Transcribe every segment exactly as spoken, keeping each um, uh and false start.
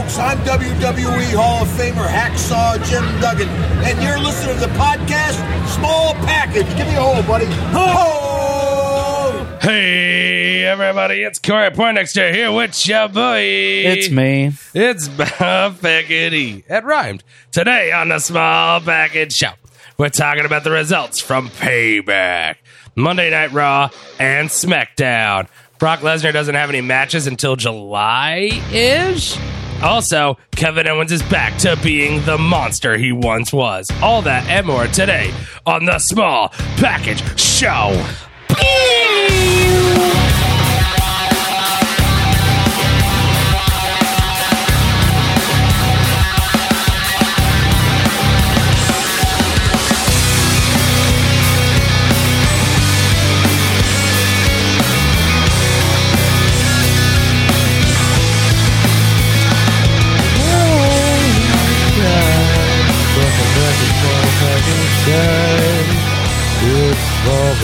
folks. I'm W W E Hall of Famer Hacksaw Jim Duggan, and you're listening to the podcast Small Package. Give me a hole, buddy. Ho! Hey, everybody, it's Corey Poindexter here with your boy. It's me. It's Bob Piketty. That rhymed. Today on the Small Package Show, we're talking about the results from Payback, Monday Night Raw, and SmackDown. Brock Lesnar doesn't have any matches until July-ish. Also, Kevin Owens is back to being the monster he once was. All that and more today on the Small Package Show. Small package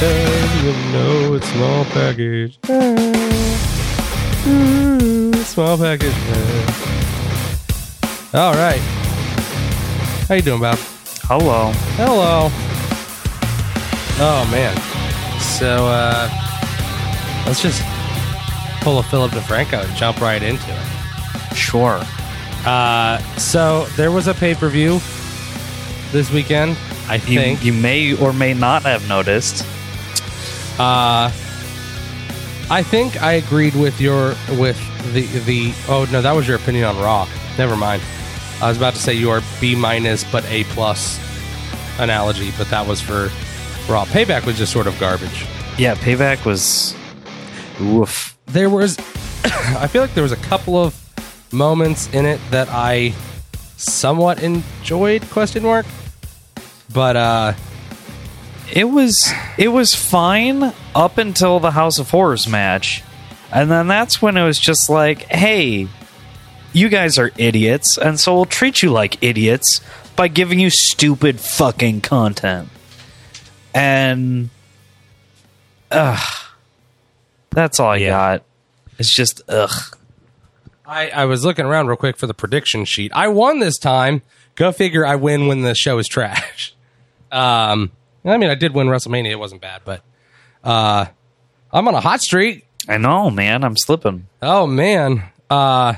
time, you know it's small package time. Ooh, small package time. All right. How you doing, Bob? Hello. Hello. Oh, man. So, uh, let's just pull a Philip DeFranco and jump right into it. Sure. Uh, so, there was a pay-per-view this weekend. I think you, you may or may not have noticed. Uh, I think I agreed with your with the the. Oh no, that was your opinion on Raw. Never mind. I was about to say your B minus but A plus analogy, but that was for Raw. Payback was just sort of garbage. Yeah, Payback was. Woof. There was. I feel like there was a couple of moments in it that I somewhat enjoyed. Question mark. But uh, it was it was fine up until the House of Horrors match. And then that's when it was just like, hey, you guys are idiots, and so we'll treat you like idiots by giving you stupid fucking content. And ugh, that's all I yeah. got. It's just ugh. I, I was looking around real quick for the prediction sheet. I won this time. Go figure I win when the show is trash. Um, I mean, I did win WrestleMania. It wasn't bad, but uh, I'm on a hot streak. I know, man. I'm slipping. Oh, man. Uh,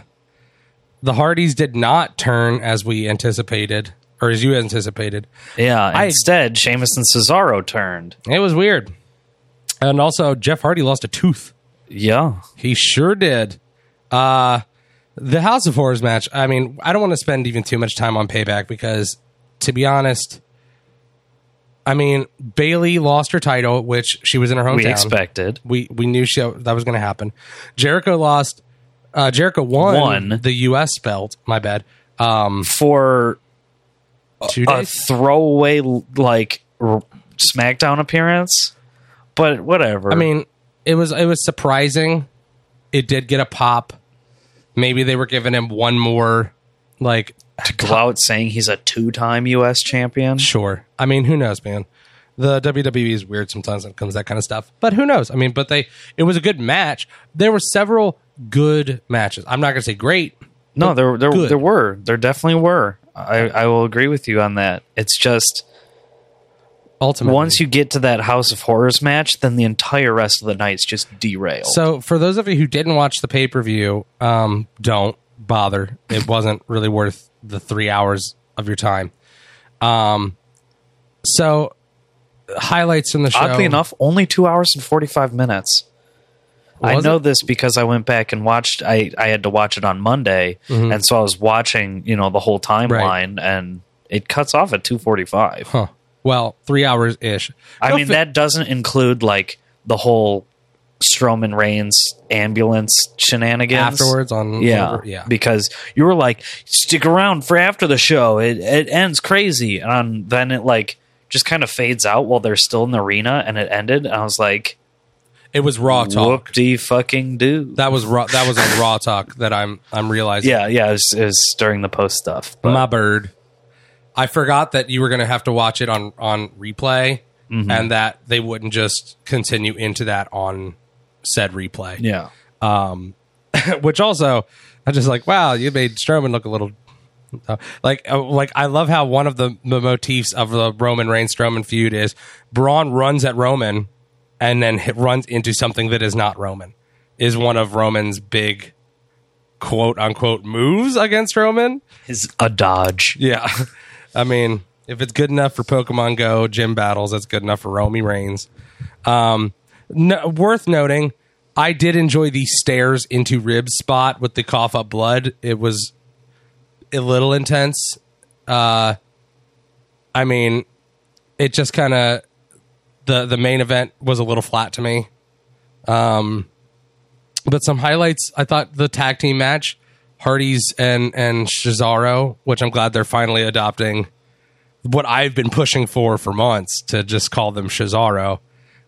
the Hardys did not turn as we anticipated, or as you anticipated. Yeah. I, instead, Sheamus and Cesaro turned. It was weird. And also, Jeff Hardy lost a tooth. Yeah. He sure did. Uh, the House of Horrors match, I mean, I don't want to spend even too much time on Payback because, to be honest... I mean, Bayley lost her title, which she was in her hometown. We expected. We we knew she, that was going to happen. Jericho lost. Uh, Jericho won, won the U S belt. My bad. Um, for two a days? throwaway like r- SmackDown appearance, but whatever. I mean, it was it was surprising. It did get a pop. Maybe they were giving him one more like. To go out saying he's a two-time U S champion? Sure. I mean, who knows, man? The W W E is weird sometimes when it comes to that kind of stuff. But who knows? I mean, but they it was a good match. There were several good matches. I'm not going to say great. No, there there, there were. There definitely were. I, I will agree with you on that. It's just... Ultimately. Once you get to that House of Horrors match, then the entire rest of the night's just derailed. So, for those of you who didn't watch the pay-per-view, um, don't bother. It wasn't really worth... the three hours of your time. Um, so highlights from the show. Oddly enough, only two hours and forty-five minutes. Was I know it? This because I went back and watched, I, I had to watch it on Monday. Mm-hmm. And so I was watching, you know, the whole timeline right. and it cuts off at two forty-five. Huh. Well, three hours ish. I no mean, fi- that doesn't include like the whole Strowman Reigns ambulance shenanigans afterwards on yeah over, yeah because you were like stick around for after the show it it ends crazy and um, then it like just kind of fades out while they're still in the arena and it ended and I was like it was raw talk whoop-de fucking do that was raw that was a raw talk that I'm I'm realizing yeah yeah it was, it was during the post stuff but. My bird I forgot that you were gonna have to watch it on on replay mm-hmm. and that they wouldn't just continue into that on said replay. Yeah. Um, Which also, I'm just like, wow, you made Strowman look a little... Uh, like, uh, like I love how one of the, the motifs of the Roman Reigns-Strowman feud is Braun runs at Roman and then hit, runs into something that is not Roman. Is one of Roman's big quote-unquote moves against Roman. Is a dodge. Yeah. I mean, if it's good enough for Pokemon Go gym battles, that's good enough for Romy Reigns. Um, no, worth noting, I did enjoy the stairs into ribs spot with the cough up blood. It was a little intense. Uh, I mean, it just kind of... The, the main event was a little flat to me. Um, but some highlights, I thought the tag team match, Hardy's and, and Cesaro, which I'm glad they're finally adopting what I've been pushing for for months, to just call them Cesaro.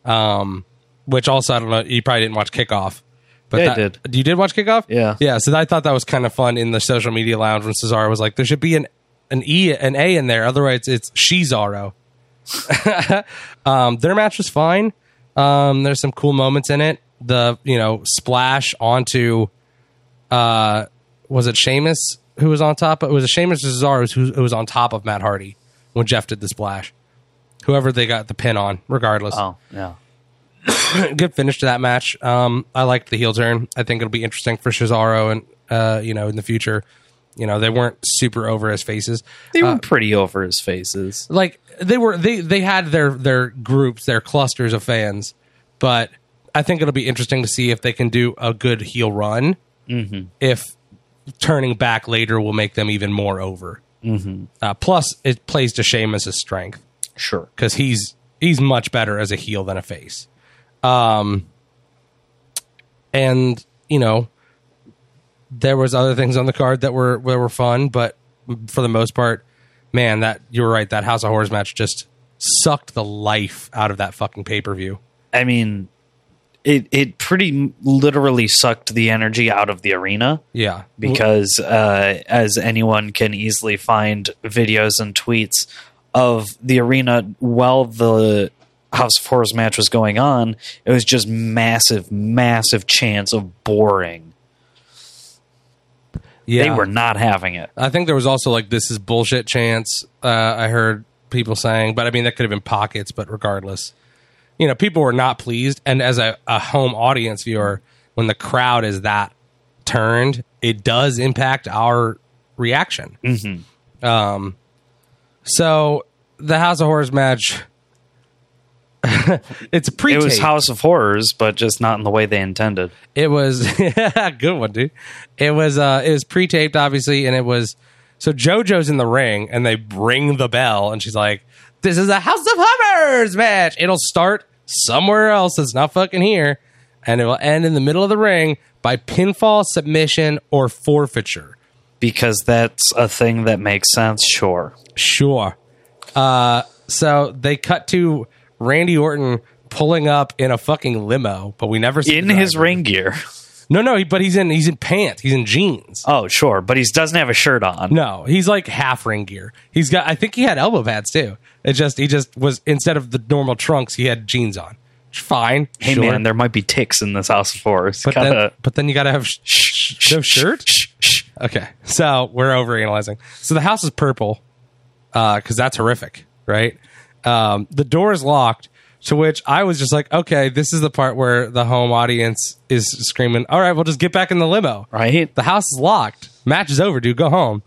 Um, which also, I don't know, you probably didn't watch Kickoff. But yeah, that, I did. You did watch Kickoff? Yeah. Yeah, so I thought that was kind of fun in the social media lounge when Cesaro was like, there should be an an E, an A in there, otherwise it's Shezaro. um, their match was fine. Um, there's some cool moments in it. The, you know, splash onto, uh, was it Sheamus who was on top? It was a Sheamus or Cesaro who, who was on top of Matt Hardy when Jeff did the splash. Whoever they got the pin on, regardless. Oh, yeah. Good finish to that match. Um, I liked the heel turn. I think it'll be interesting for Cesaro and, uh, you know, in the future. You know, they weren't super over his faces. They were uh, pretty over his faces. Like, they were, they, they had their, their groups, their clusters of fans, but I think it'll be interesting to see if they can do a good heel run, mm-hmm. if turning back later will make them even more over. Mm-hmm. Uh, plus, it plays to Sheamus' strength. Sure. Because he's, he's much better as a heel than a face. Um, and, you know, there was other things on the card that were that were fun, but for the most part, man, that you were right. That House of Horrors match just sucked the life out of that fucking pay-per-view. I mean, it it pretty literally sucked the energy out of the arena. Yeah, because uh, as anyone can easily find videos and tweets of the arena while the House of Horrors match was going on, it was just massive, massive chance of boring. Yeah. They were not having it. I think there was also like, this is bullshit chants. Uh, I heard people saying, but I mean, that could have been pockets, but regardless, you know, people were not pleased. And as a, a home audience viewer, when the crowd is that turned, it does impact our reaction. Mm-hmm. Um, so the House of Horrors match, it's a pre-tape. It was House of Horrors, but just not in the way they intended. It was good one, dude. It was uh, it was pre-taped, obviously, and it was so JoJo's in the ring, and they ring the bell, and she's like, "This is a House of Horrors match. It'll start somewhere else. It's not fucking here, and it will end in the middle of the ring by pinfall, submission, or forfeiture." Because that's a thing that makes sense. Sure, sure. Uh, so they cut to Randy Orton pulling up in a fucking limo, but we never see in his ring gear. No, no, he, but he's in he's in pants, he's in jeans. Oh, sure, but he doesn't have a shirt on. No, he's like half ring gear. He's got, I think he had elbow pads too. It just he just was instead of the normal trunks, he had jeans on. Fine. Hey sure. Man, there might be ticks in this House of Horrors. But, gotta... then, but then you gotta have sh- sh- sh- no shirt. Sh- sh- okay, so we're overanalyzing. So the house is purple uh, because that's horrific, right? Um, the door is locked, to which I was just like, okay, this is the part where the home audience is screaming, all right, we'll just get back in the limo. Right. The house is locked. Match is over, dude. Go home.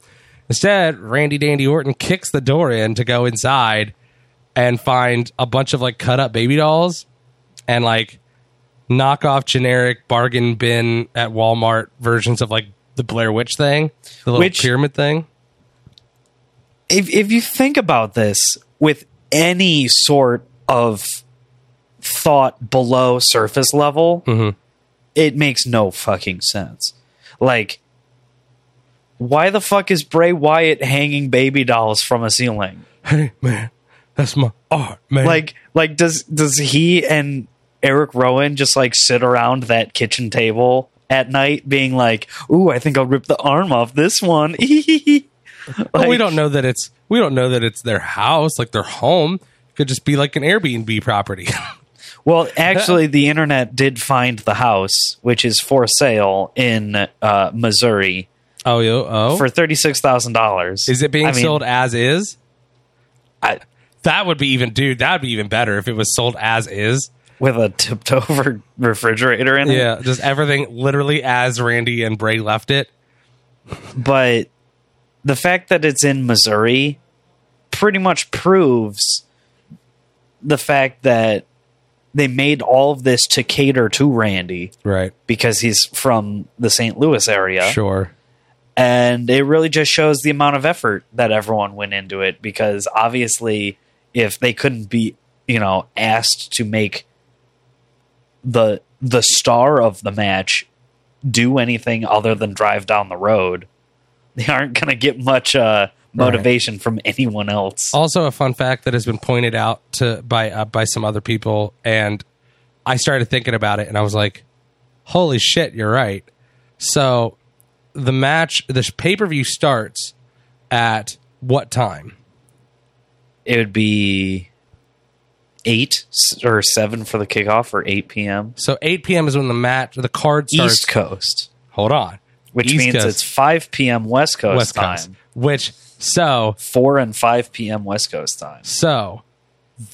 Instead, Randy Dandy Orton kicks the door in to go inside and find a bunch of like cut up baby dolls and like knockoff generic bargain bin at Walmart versions of like the Blair Witch thing, the little which, pyramid thing. If if you think about this with any sort of thought below surface level, mm-hmm. it makes no fucking sense. Like, why the fuck is Bray Wyatt hanging baby dolls from a ceiling? Hey, man, that's my art, man. Like, like does does he and Eric Rowan just, like, sit around that kitchen table at night being like, ooh, I think I'll rip the arm off this one. Like, well, we don't know that it's we don't know that it's their house, like their home. It could just be like an Airbnb property. Well, actually, the internet did find the house, which is for sale in uh, Missouri. Oh, yo, oh, for thirty-six thousand dollars. Is it being I sold mean, as is? I, that would be even, dude, that would be even better if it was sold as is. With a tipped over refrigerator in it. Yeah, just everything literally as Randy and Bray left it. But the fact that it's in Missouri pretty much proves the fact that they made all of this to cater to Randy. Right. Because he's from the Saint Louis area. Sure. And it really just shows the amount of effort that everyone went into it. Because obviously, if they couldn't be, you know, asked to make the the star of the match do anything other than drive down the road, they aren't going to get much uh, motivation right. from anyone else. Also, a fun fact that has been pointed out to by uh, by some other people, and I started thinking about it, and I was like, holy shit, you're right. So the match, the pay-per-view starts at what time? It would be eight or seven for the kickoff, or eight p.m. So eight p.m. is when the match, the card starts. East Coast. Hold on. Which East means Coast. It's five p.m. West Coast West time. Coast. Which, so... four and five p.m. West Coast time. So,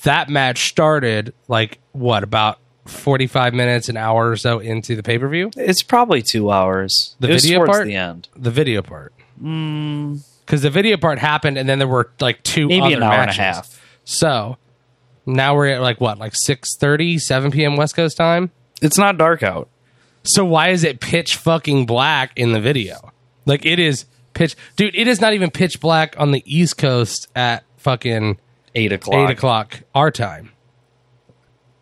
that match started, like, what, about forty-five minutes, an hour or so into the pay-per-view? It's probably two hours. The it video was towards part? The end. The video part. Because mm. the video part happened, and then there were, like, two Maybe other matches. Maybe an hour matches. And a half. So, now we're at, like, what, like six thirty, seven p.m. West Coast time? It's not dark out. So why is it pitch fucking black in the video? Like, it is pitch... Dude, it is not even pitch black on the East Coast at fucking... eight o'clock. eight o'clock our time.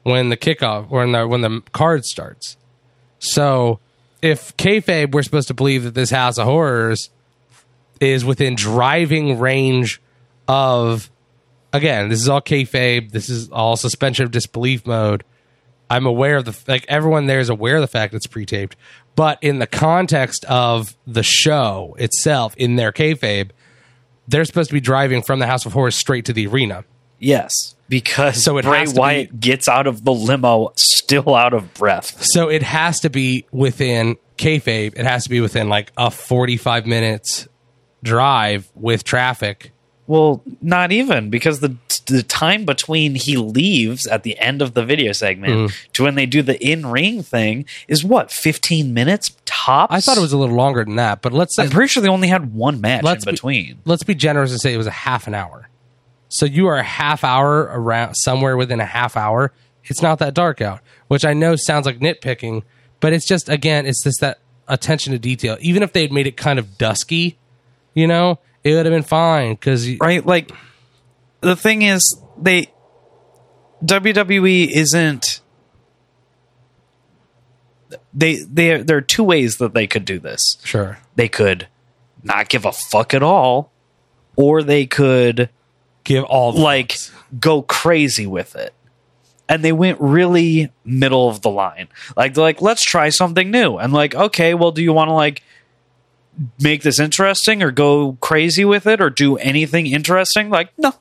When the kickoff... When the, when the card starts. So, if kayfabe, we're supposed to believe that this House of Horrors is within driving range of... Again, this is all kayfabe. This is all suspension of disbelief mode. I'm aware of the... Like, everyone there is aware of the fact it's pre-taped. But in the context of the show itself, in their kayfabe, they're supposed to be driving from the House of Horrors straight to the arena. Yes, because so Bray Wyatt be, gets out of the limo still out of breath. So it has to be within kayfabe. It has to be within, like, a forty-five minutes drive with traffic. Well, not even, because the the time between he leaves at the end of the video segment mm. to when they do the in-ring thing is, what, fifteen minutes tops? I thought it was a little longer than that, but let's say... I'm pretty sure they only had one match in between. Be, let's be generous and say it was a half an hour. So you are a half hour around, somewhere within a half hour. It's not that dark out, which I know sounds like nitpicking, but it's just, again, it's just that attention to detail. Even if they had made it kind of dusky, you know... It would have been fine, because... You- right, like, the thing is, they... W W E isn't... They, they, there are two ways that they could do this. Sure. They could not give a fuck at all, or they could... Give all the Like, fucks. Go crazy with it. And they went really middle of the line. Like, they're like, let's try something new. And like, okay, well, do you want to, like... make this interesting or go crazy with it or do anything interesting? Like, no.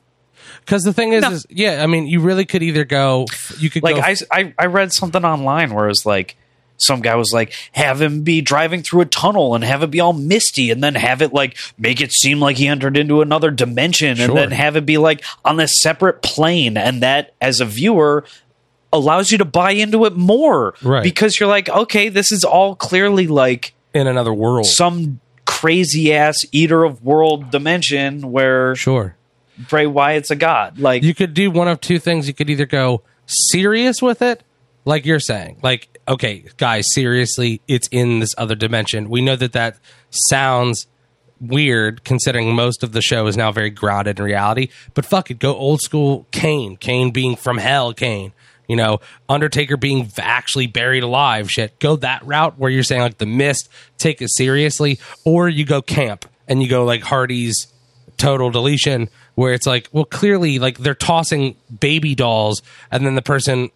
Because the thing is, no. is, yeah, I mean, you really could either go, you could like, go. Like, I, I read something online where it was like, some guy was like, have him be driving through a tunnel and have it be all misty and then have it like, make it seem like he entered into another dimension sure. and then have it be like on a separate plane. And that, as a viewer, allows you to buy into it more. Right. Because you're like, okay, this is all clearly like, in another world. Some crazy ass eater of world dimension where sure. Bray Wyatt's a god. Like you could do one of two things. You could either go serious with it, like you're saying. Like, okay, guys, seriously, it's in this other dimension. We know that that sounds weird considering most of the show is now very grounded in reality, but fuck it, go old school Kane. Kane being from hell, Kane. You know, Undertaker being actually buried alive, shit. Go that route where you're saying, like, the mist, take it seriously. Or you go camp and you go, like, Hardy's total deletion where it's like, well, clearly, like, they're tossing baby dolls and then the person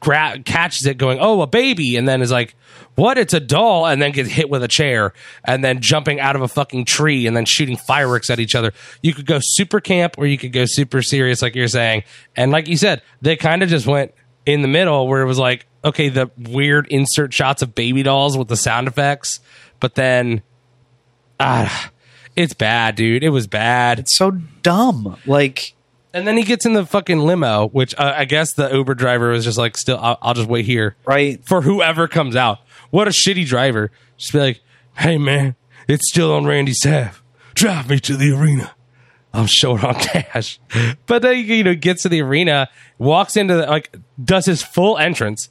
gra- catches it going, oh, a baby, and then is like, what? It's a doll, and then gets hit with a chair and then jumping out of a fucking tree and then shooting fireworks at each other. You could go super camp or you could go super serious, like you're saying. And like you said, they kind of just went... in the middle where it was like, okay, the weird insert shots of baby dolls with the sound effects, but then ah, it's bad, dude. It was bad. It's so dumb. Like, and then he gets in the fucking limo, which uh, I guess the Uber driver was just like, still, I'll, I'll just wait here, right, for whoever comes out. What a shitty driver. Just be like, hey man, it's still on Randy's tab. Drive me to the arena. I'm short on cash. But then, you know, gets to the arena, walks into the, like, does his full entrance.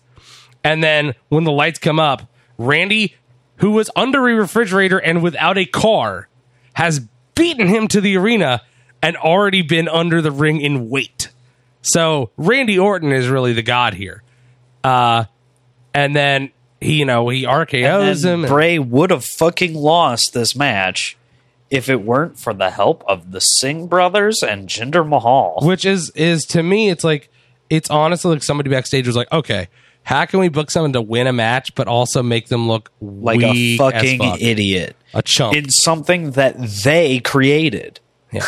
And then when the lights come up, Randy, who was under a refrigerator and without a car, has beaten him to the arena and already been under the ring in weight. So Randy Orton is really the god here. Uh, and then he, you know, he R K Os him. Bray would have fucking lost this match if it weren't for the help of the Singh brothers and Jinder Mahal. Which is, is to me, it's like, it's honestly like somebody backstage was like, okay, how can we book someone to win a match, but also make them look like a fucking fuck. idiot, a chump in something that they created? Yeah.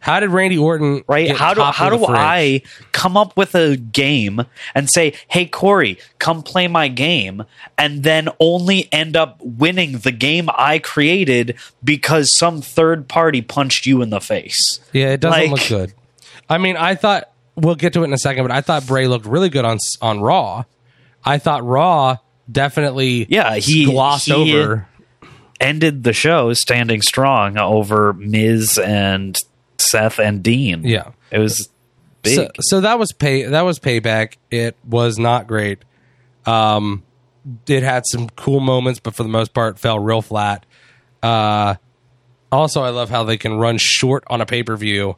How did Randy Orton, right? How do, how do I come up with a game and say, hey, Corey, come play my game, and then only end up winning the game I created because some third party punched you in the face? Yeah, it doesn't like, look good. I mean, I thought, we'll get to it in a second, but I thought Bray looked really good on on Raw. I thought Raw definitely yeah, he, glossed he, over. Ended the show standing strong over Miz and Seth and Dean. Yeah, it was big. So, so that was pay. That was Payback. It was not great. Um, it had some cool moments, but for the most part, fell real flat. Uh, also, I love how they can run short on a pay per view,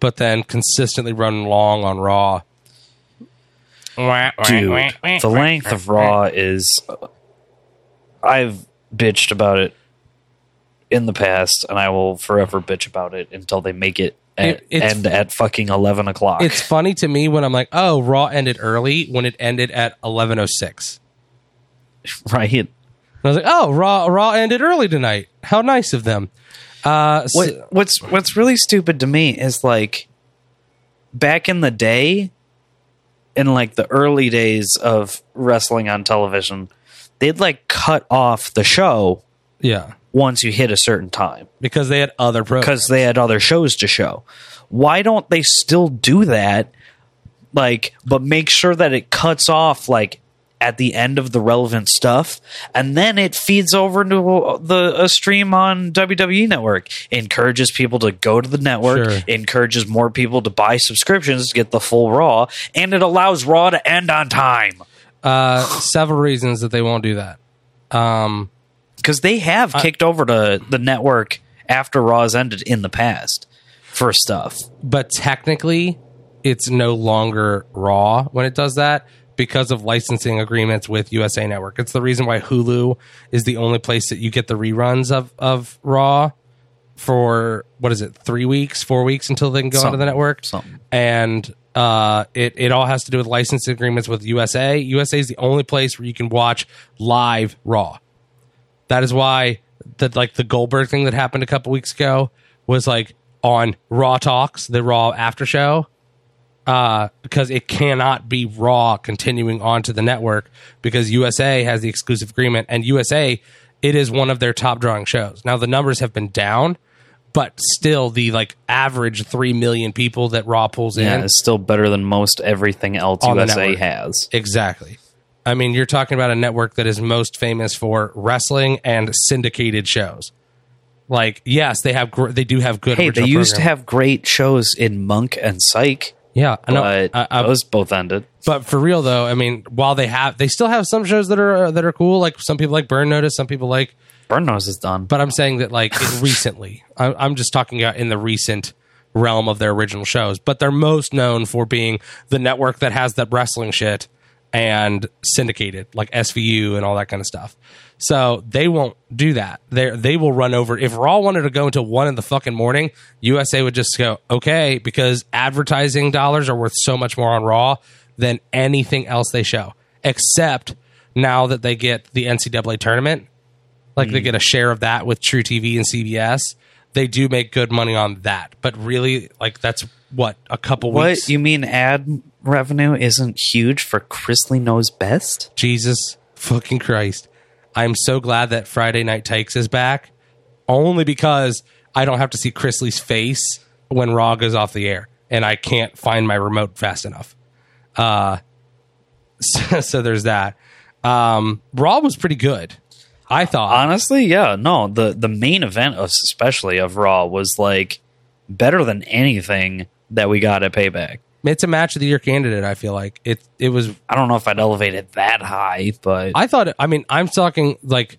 but then consistently run long on Raw. Dude, the length of Raw is. I've bitched about it in the past, and I will forever bitch about it until they make it, at, it end at fucking eleven o'clock. It's funny to me when I'm like, oh, Raw ended early, when it ended at eleven oh six. Right. And I was like, oh, Raw Raw ended early tonight. How nice of them. Uh, so, what, what's, what's really stupid to me is, like, back in the day, in, like, the early days of wrestling on television, they'd, like, cut off the show. Yeah. Once you hit a certain time, because they had other programs. Because they had other shows to show. Why don't they still do that? Like, but make sure that it cuts off like at the end of the relevant stuff, and then it feeds over into the a stream on W W E Network. Encourages people to go to the network. Sure. Encourages more people to buy subscriptions to get the full Raw, and it allows Raw to end on time. Uh, several reasons that they won't do that. Um. Because they have kicked uh, over to the network after Raw's ended in the past for stuff. But technically, it's no longer Raw when it does that because of licensing agreements with U S A Network. It's the reason why Hulu is the only place that you get the reruns of, of Raw for, what is it, three weeks, four weeks until they can go something, onto the network. Something. And uh, it, it all has to do with licensing agreements with U S A. U S A is the only place where you can watch live Raw. That is why the, like, the Goldberg thing that happened a couple weeks ago was like on Raw Talks, the Raw after show, uh, because it cannot be Raw continuing onto the network because U S A has the exclusive agreement, and U S A, it is one of their top drawing shows. Now, the numbers have been down, but still the like average three million people that Raw pulls yeah, in. Yeah, it's still better than most everything else U S A has. Exactly. I mean, you're talking about a network that is most famous for wrestling and syndicated shows. Like, yes, they have, gr- they do have good. Hey, original they used program. to have great shows in Monk and Psych. Yeah, I know. But I, I, those both ended. But for real, though, I mean, while they have, they still have some shows that are that are cool. Like some people like Burn Notice, some people like Burn Notice is done. But I'm saying that like it recently, I, I'm just talking about in the recent realm of their original shows. But they're most known for being the network that has that wrestling shit. And syndicated, like S V U and all that kind of stuff. So they won't do that. They they will run over. If Raw wanted to go until one in the fucking morning, U S A would just go, okay, because advertising dollars are worth so much more on Raw than anything else they show. Except now that they get the N C double A tournament, like mm. they get a share of that with True T V and C B S. They do make good money on that. But really, like that's what, a couple what, weeks? What, you mean ad revenue isn't huge for Chrisley Knows Best? Jesus fucking Christ. I'm so glad that Friday Night Takes is back, only because I don't have to see Chrisley's face when Raw goes off the air, and I can't find my remote fast enough. Uh, so, so there's that. Um, Raw was pretty good, I thought. Honestly, yeah. No, the, the main event, especially of Raw, was like better than anything that we got at Payback. It's a match of the year candidate, I feel like. It it was... I don't know if I'd elevate it that high, but... I thought... I mean, I'm talking, like,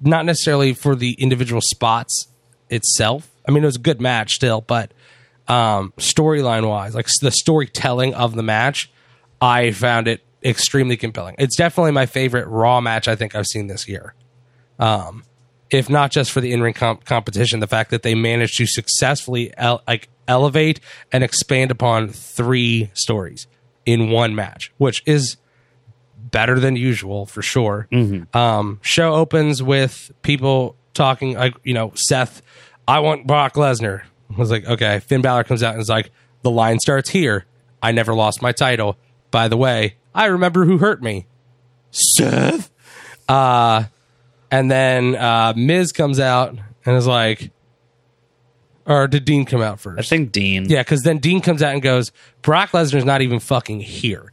not necessarily for the individual spots itself. I mean, it was a good match still, but um, storyline-wise, like, the storytelling of the match, I found it extremely compelling. It's definitely my favorite Raw match I think I've seen this year. Um, if not just for the in-ring comp- competition, the fact that they managed to successfully, el- like, elevate and expand upon three stories in one match, which is better than usual for sure. Mm-hmm. Um, show opens with people talking, like, you know, Seth, I want Brock Lesnar. I was like, okay. Finn Balor comes out and is like, the line starts here. I never lost my title. By the way, I remember who hurt me. Seth. Uh, and then uh, Miz comes out and is like, or did Dean come out first? I think Dean. Yeah, because then Dean comes out and goes, Brock Lesnar's not even fucking here.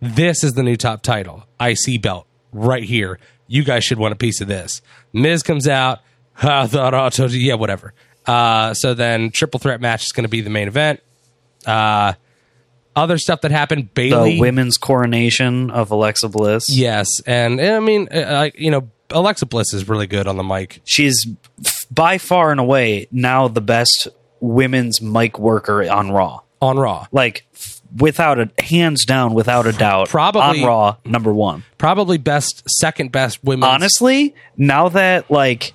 This is the new top title. I C belt. Right here. You guys should want a piece of this. Miz comes out. I thought I told you. Yeah, whatever. Uh, so then triple threat match is going to be the main event. Uh, other stuff that happened. Bayley. The women's coronation of Alexa Bliss. Yes. And, and I mean, uh, you know, Alexa Bliss is really good on the mic. She's by far and away now the best women's mic worker on Raw. On Raw. Like, without a... Hands down, without a doubt. Probably. On Raw, number one. Probably best, second best women's... Honestly, now that, like,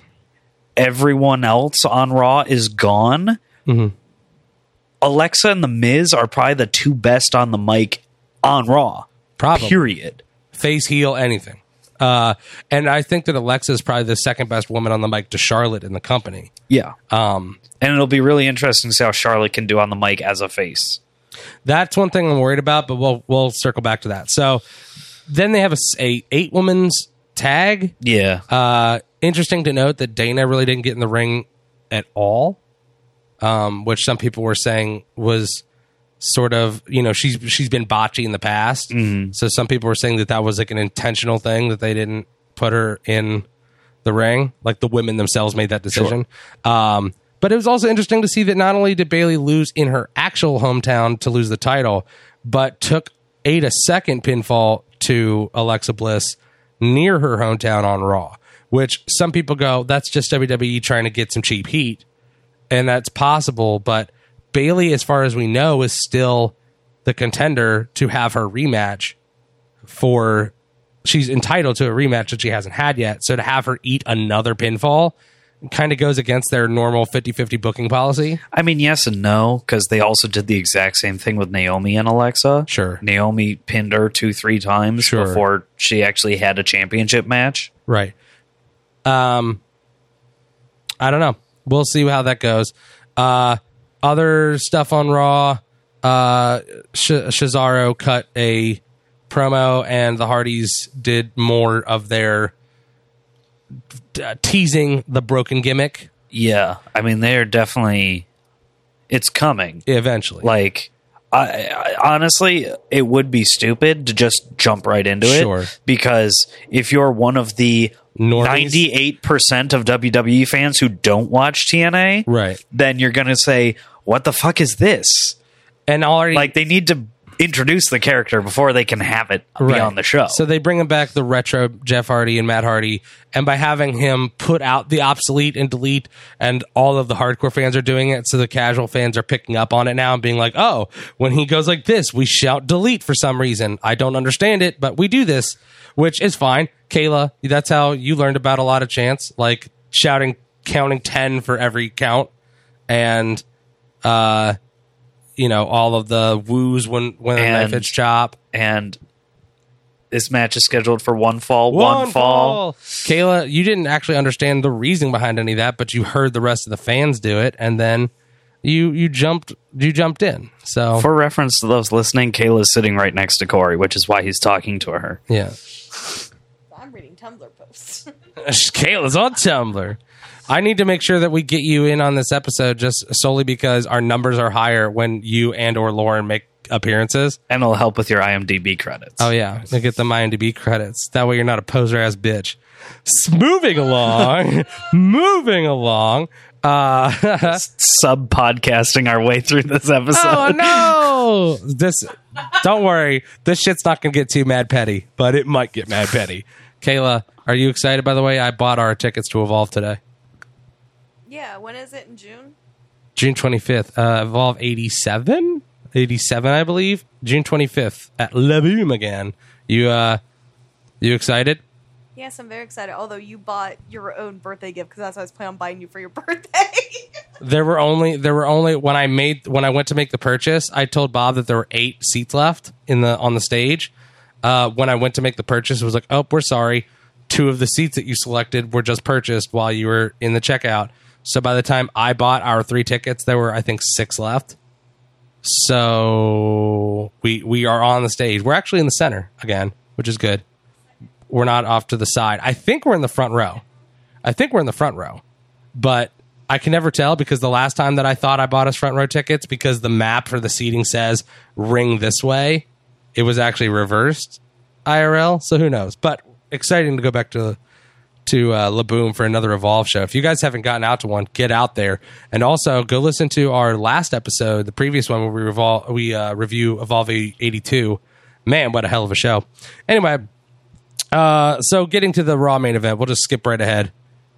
everyone else on Raw is gone, mm-hmm. Alexa and The Miz are probably the two best on the mic on Raw. Probably. Period. Face, heel, anything. Uh, and I think that Alexa is probably the second best woman on the mic to Charlotte in the company. Yeah. Um, and it'll be really interesting to see how Charlotte can do on the mic as a face. That's one thing I'm worried about, but we'll we'll circle back to that. So then they have a, a eight woman's tag. Yeah. Uh, interesting to note that Dana really didn't get in the ring at all, um, which some people were saying was sort of, you know, she's she's been botchy in the past. Mm-hmm. So some people were saying that that was like an intentional thing, that they didn't put her in the ring. Like, the women themselves made that decision. Sure. Um, but it was also interesting to see that not only did Bayley lose in her actual hometown to lose the title, but took ate a second pinfall to Alexa Bliss near her hometown on Raw, which some people go, that's just W W E trying to get some cheap heat. And that's possible, but Bayley, as far as we know, is still the contender to have her rematch for... She's entitled to a rematch that she hasn't had yet, so to have her eat another pinfall kind of goes against their normal fifty-fifty booking policy. I mean, yes and no, because they also did the exact same thing with Naomi and Alexa. Sure. Naomi pinned her two, three times sure. before she actually had a championship match. Right. Um, I don't know. We'll see how that goes. Uh... Other stuff on Raw, uh, Cesaro cut a promo, and the Hardys did more of their uh, teasing the broken gimmick. Yeah, I mean, they're definitely... It's coming. Eventually. Like, I, I, honestly, it would be stupid to just jump right into sure. it, because if you're one of the... Normies. ninety-eight percent of W W E fans who don't watch T N A, right, then you're going to say, what the fuck is this? And already, like, they need to introduce the character before they can have it right. be on the show. So they bring him back, the retro Jeff Hardy and Matt Hardy, and by having him put out the obsolete and delete, and all of the hardcore fans are doing it, so the casual fans are picking up on it now and being like, oh, when he goes like this, we shout delete for some reason. I don't understand it, but we do this, which is fine. Kayla, that's how you learned about a lot of chants, like shouting, counting ten for every count, and uh, you know, all of the woos when when and, the knife hits chop. And this match is scheduled for one fall, one, one fall. fall. Kayla, you didn't actually understand the reason behind any of that, but you heard the rest of the fans do it, and then you you jumped you jumped in. So for reference to those listening, Kayla's sitting right next to Corey, which is why he's talking to her. Yeah. I'm reading Tumblr posts. Kayla's on Tumblr. I need to make sure that we get you in on this episode just solely because our numbers are higher when you and or Lauren make appearances. And it'll help with your IMDb credits. Oh, yeah. They'll get them I M D B credits. That way you're not a poser-ass bitch. Moving along. Moving along. Uh, Sub-podcasting our way through this episode. Oh, no! This, don't worry. This shit's not going to get too mad petty, but it might get mad petty. Kayla, are you excited, by the way? I bought our tickets to Evolve today. Yeah, when is it? In June? June twenty-fifth. Uh, Evolve eighty-seven? eighty-seven, I believe. June twenty-fifth at Le Boom again. You, uh, you excited? Yes, I'm very excited. Although you bought your own birthday gift because that's what I was planning on buying you for your birthday. There were only, there were only, when I made, when I went to make the purchase, I told Bob that there were eight seats left in the, on the stage. Uh, when I went to make the purchase, it was like, oh, we're sorry. Two of the seats that you selected were just purchased while you were in the checkout. So by the time I bought our three tickets, there were, I think, six left. So we we are on the stage. We're actually in the center again, which is good. We're not off to the side. I think we're in the front row. I think we're in the front row. But I can never tell because the last time that I thought I bought us front row tickets, because the map for the seating says ring this way, it was actually reversed I R L. So who knows? But exciting to go back to to uh, Laboom for another Evolve show. If you guys haven't gotten out to one, get out there. And also, go listen to our last episode, the previous one, where we, revol- we uh, review Evolve eighty-two. Man, what a hell of a show. Anyway, uh, so getting to the Raw main event, we'll just skip right ahead.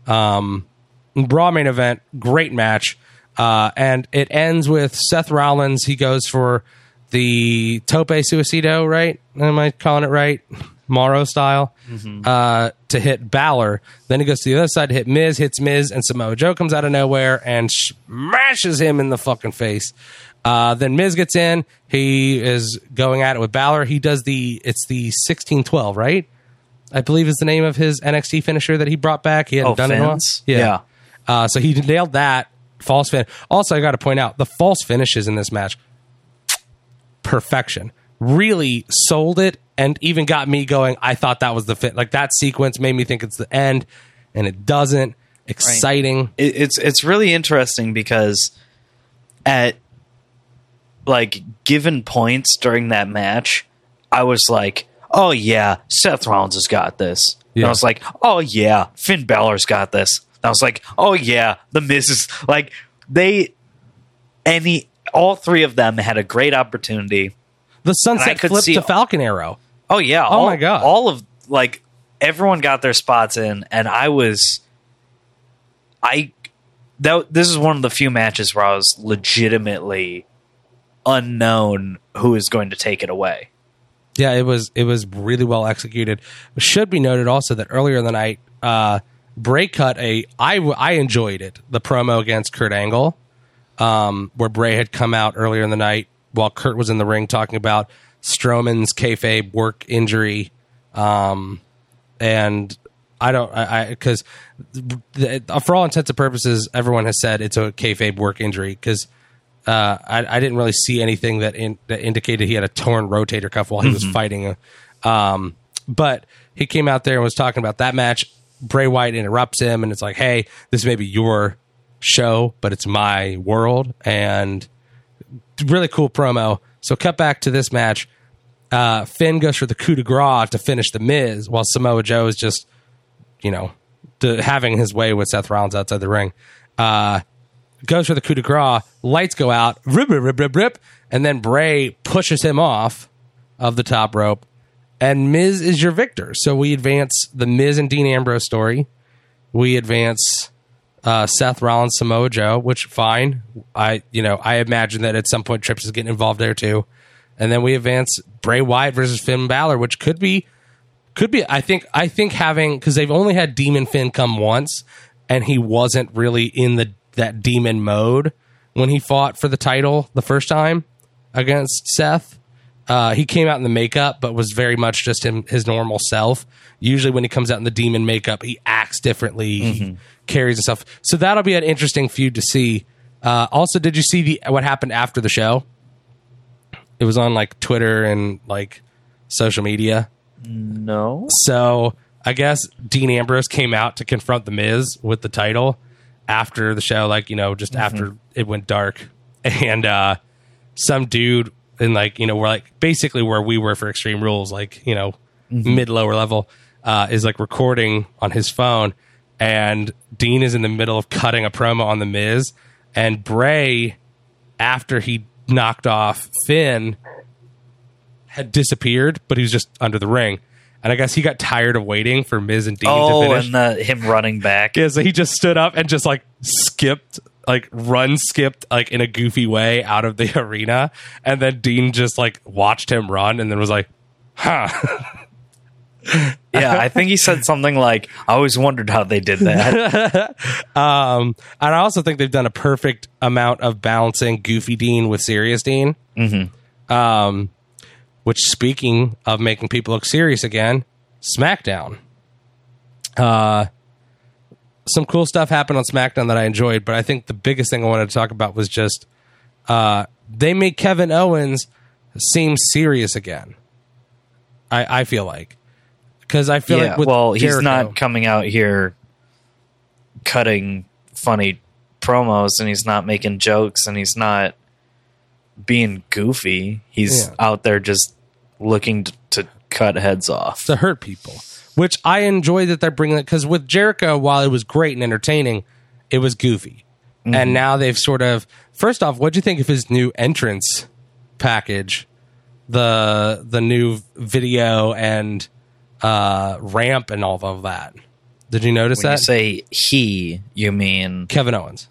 Um, Raw main event, great match. Uh, and it ends with Seth Rollins. He goes for the Tope Suicido, right? Am I calling it right? Morrow style, mm-hmm. uh, to hit Balor. Then he goes to the other side to hit Miz, hits Miz, and Samoa Joe comes out of nowhere and smashes him in the fucking face. Uh, then Miz gets in. He is going at it with Balor. He does the, it's the sixteen twelve, right? I believe is the name of his N X T finisher that he brought back. He hadn't oh, done fins? It once. Yeah. yeah. Uh, so he nailed that false finish. Also, I got to point out the false finishes in this match. Perfection. Really sold it and even got me going. I thought that was the fit. Like that sequence made me think it's the end, and it doesn't. Exciting. Right. It, it's it's really interesting because at like given points during that match, I was like, "Oh yeah, Seth Rollins has got this." Yeah. And I was like, "Oh yeah, Finn Balor's got this." And I was like, "Oh yeah, the Miz is like they." Any all three of them had a great opportunity. The sunset flip to Falcon Arrow. Oh, yeah. Oh, all, my God. All of, like, everyone got their spots in, and I was, I, that this is one of the few matches where I was legitimately unknown who is going to take it away. Yeah, it was, it was really well executed. It should be noted also that earlier in the night, uh, Bray cut a, I, I enjoyed it, the promo against Kurt Angle, um, where Bray had come out earlier in the night while Kurt was in the ring talking about Strowman's kayfabe work injury. Um, and I don't, I, I cause the, for all intents and purposes, everyone has said it's a kayfabe work injury. Cause, uh, I, I didn't really see anything that in, that indicated he had a torn rotator cuff while he mm-hmm. was fighting. Um, but he came out there and was talking about that match. Bray Wyatt interrupts him and it's like, hey, this may be your show, but it's my world. And, really cool promo. So cut back to this match. Uh, Finn goes for the coup de grace to finish the Miz while Samoa Joe is just, you know, to, having his way with Seth Rollins outside the ring. Uh, goes for the coup de grace. Lights go out. Rip, rip, rip, rip, rip. And then Bray pushes him off of the top rope. And Miz is your victor. So we advance the Miz and Dean Ambrose story. We advance... Uh, Seth Rollins, Samoa Joe, which fine. I, you know, I imagine that at some point Trips is getting involved there too. And then we advance Bray Wyatt versus Finn Balor, which could be, could be, I think, I think having, cause they've only had Demon Finn come once and he wasn't really in the, that demon mode when he fought for the title the first time against Seth. Uh, he came out in the makeup, but was very much just him, his normal self. Usually when he comes out in the demon makeup, he acts differently, mm-hmm. he carries himself. So that'll be an interesting feud to see Uh, also, did you see the what happened after the show? It was on like Twitter and like social media. No. So I guess Dean Ambrose came out to confront the Miz with the title after the show, like, you know, just mm-hmm. after it went dark. And uh, some dude in like, you know, we're like basically where we were for Extreme Rules, like, you know, mm-hmm. mid lower level, uh, is like recording on his phone. And Dean is in the middle of cutting a promo on the Miz, and Bray, after he knocked off Finn, had disappeared, but he was just under the ring. And I guess he got tired of waiting for Miz and Dean oh, to finish. Oh, and the, him running back. Yeah, so he just stood up and just like skipped, like run skipped, like in a goofy way out of the arena. And then Dean just like watched him run and then was like, huh. Yeah, I think he said something like, I always wondered how they did that. um, and I also think they've done a perfect amount of balancing goofy Dean with serious Dean. Mm-hmm. Um, which, speaking of making people look serious again, SmackDown. Uh, some cool stuff happened on SmackDown that I enjoyed, but I think the biggest thing I wanted to talk about was just uh, they made Kevin Owens seem serious again. I, I feel like. Because I feel yeah, like with well, Jericho, he's not coming out here cutting funny promos, and he's not making jokes, and he's not being goofy. He's yeah. out there just looking to, to cut heads off, to hurt people. Which I enjoy that they're bringing it, because with Jericho, while it was great and entertaining, it was goofy. Mm-hmm. And now they've sort of. First off, what do you think of his new entrance package? The the new video and. Uh, ramp and all of that. Did you notice when that? You say he, you mean Kevin Owens?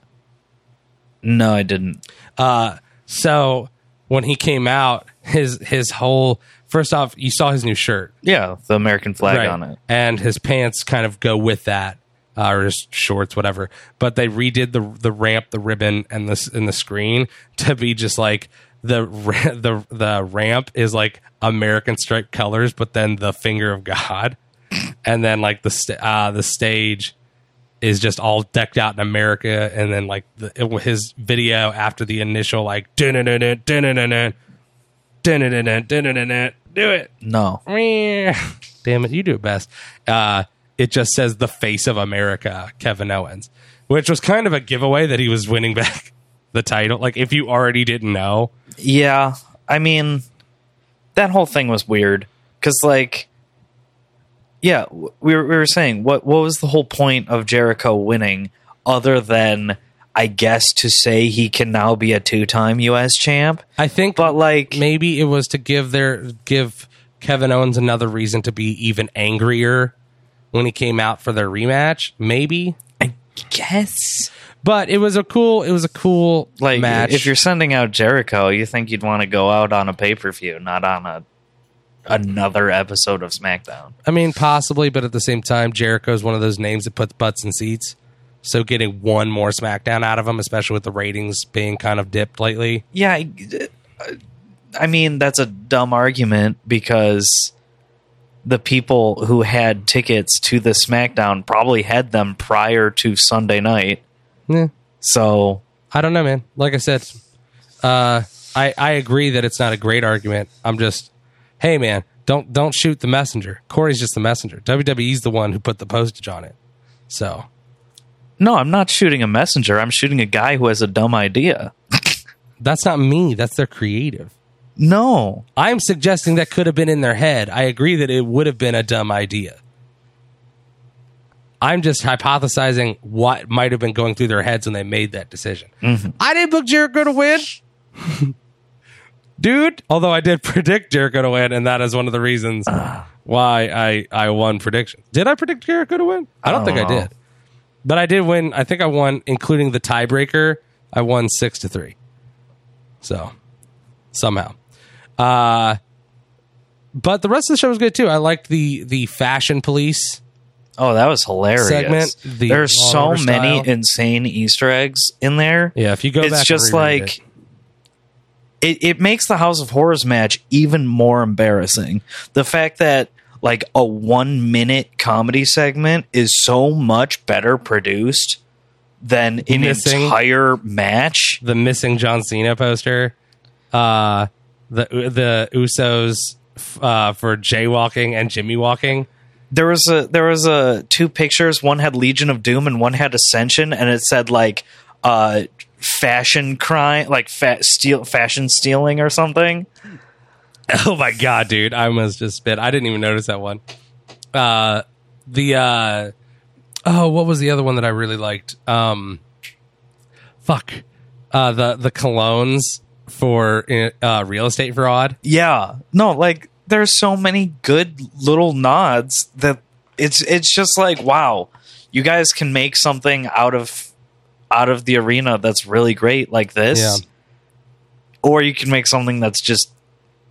No, I didn't. Uh, so when he came out, his his whole first off, you saw his new shirt. Yeah, the American flag right. on it, and his pants kind of go with that, uh, or his shorts, whatever. But they redid the the ramp, the ribbon, and this and the screen to be just like. The the the ramp is like American striped colors, but then the finger of God, and then like the st- uh, the stage is just all decked out in America, and then like the, it, his video after the initial like do it no damn it you do it best. Uh, it just says the face of America, Kevin Owens, which was kind of a giveaway that he was winning back the title, like if you already didn't know. Yeah, I mean, that whole thing was weird because, like, yeah, we were we were saying what what was the whole point of Jericho winning other than I guess to say he can now be a two-time U S champ? I think, but like maybe it was to give their give Kevin Owens another reason to be even angrier when he came out for their rematch. Maybe I guess. But it was a cool, it was a cool like, match. If you're sending out Jericho, you think you'd want to go out on a pay-per-view, not on a another episode of SmackDown. I mean, possibly, but at the same time, Jericho is one of those names that puts butts in seats. So getting one more SmackDown out of him, especially with the ratings being kind of dipped lately. Yeah, I, I mean, that's a dumb argument because the people who had tickets to the SmackDown probably had them prior to Sunday night. Yeah. So I don't know, man. Like I said, uh, I I agree that it's not a great argument. I'm just, hey, man, don't don't shoot the messenger. Corey's just the messenger. W W E's the one who put the postage on it. So no, I'm not shooting a messenger. I'm shooting a guy who has a dumb idea. That's not me. That's their creative. No, I'm suggesting that could have been in their head. I agree that it would have been a dumb idea. I'm just hypothesizing what might have been going through their heads when they made that decision. Mm-hmm. I didn't book Jericho to win. Dude, although I did predict Jericho to win, and that is one of the reasons uh, why I, I won predictions. Did I predict Jericho to win? I don't, I don't think know. I did. But I did win. I think I won, including the tiebreaker, I won six to three. So, somehow. Uh, but the rest of the show was good, too. I liked the the Fashion Police Oh, that was hilarious! Segment, the There's so many style. Insane Easter eggs in there. Yeah, if you go, it's back just and like it. it. It makes the House of Horrors match even more embarrassing. The fact that like a one minute comedy segment is so much better produced than an missing, entire match. The missing John Cena poster. Uh, the the Usos uh, for jaywalking and Jimmy walking. There was a there was a two pictures. One had Legion of Doom and one had Ascension, and it said like uh, fashion crime, like fa- steal, fashion stealing or something. Oh my god, dude! I almost just spit. I didn't even notice that one. Uh, the uh, oh, what was the other one that I really liked? Um, fuck, uh, the the colognes for uh, real estate fraud. Yeah, no, like there's so many good little nods that it's it's just like, wow, you guys can make something out of out of the arena that's really great like this, yeah. Or you can make something that's just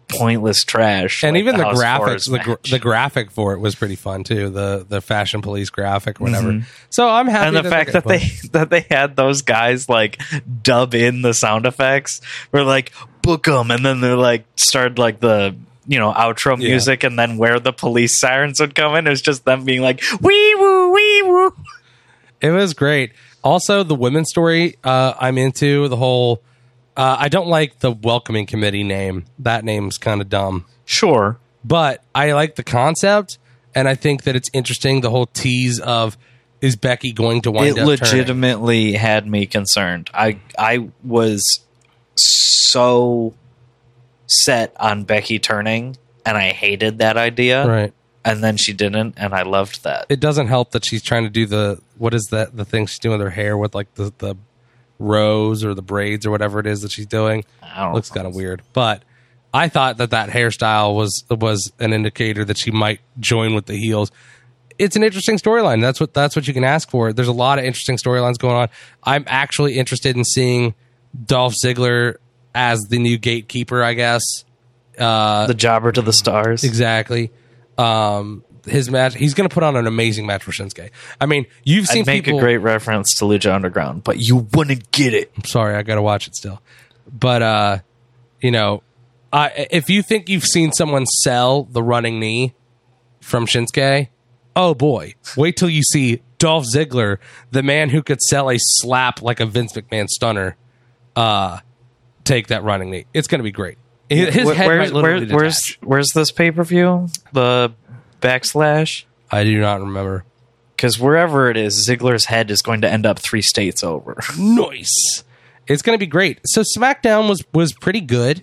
pointless trash. And like even the, the graphics the, gra- the graphic for it was pretty fun too, the the Fashion Police graphic or whatever. Mm-hmm. So I'm happy, and the that fact that fun. they that they had those guys like dub in the sound effects, were like book them, and then they're like started like the, you know, outro music, yeah. And then where the police sirens would come in, it was just them being like wee woo wee woo. It was great. Also the women's story, uh I'm into the whole Uh, I don't like the welcoming committee name. That name's kind of dumb. Sure. But I like the concept, and I think that it's interesting, the whole tease of, is Becky going to wind it up It legitimately turning? Had me concerned. I I was so set on Becky turning, and I hated that idea. Right. And then she didn't, and I loved that. It doesn't help that she's trying to do the, what is that, the thing she's doing with her hair with, like, the... the rows or the braids or whatever it is that she's doing. Looks kind of weird, but I thought that that hairstyle was was an indicator that she might join with the heels. It's an interesting storyline. That's what that's what you can ask for. There's a lot of interesting storylines going on. I'm actually interested in seeing Dolph Ziggler as the new gatekeeper, I guess. Uh, the jobber to the stars. Exactly. Um, his match, he's going to put on an amazing match for Shinsuke. I mean, you've seen I'd make people, a great reference to Lucha Underground, but you wouldn't get it. I'm sorry, I got to watch it still. But uh, you know, I, if you think you've seen someone sell the running knee from Shinsuke, oh boy, wait till you see Dolph Ziggler, the man who could sell a slap like a Vince McMahon stunner, uh, take that running knee. It's going to be great. His Where, head where's, where, where's where's this pay per view? The Backslash? I do not remember. Because wherever it is, Ziggler's head is going to end up three states over. Nice. It's going to be great. So SmackDown was was pretty good.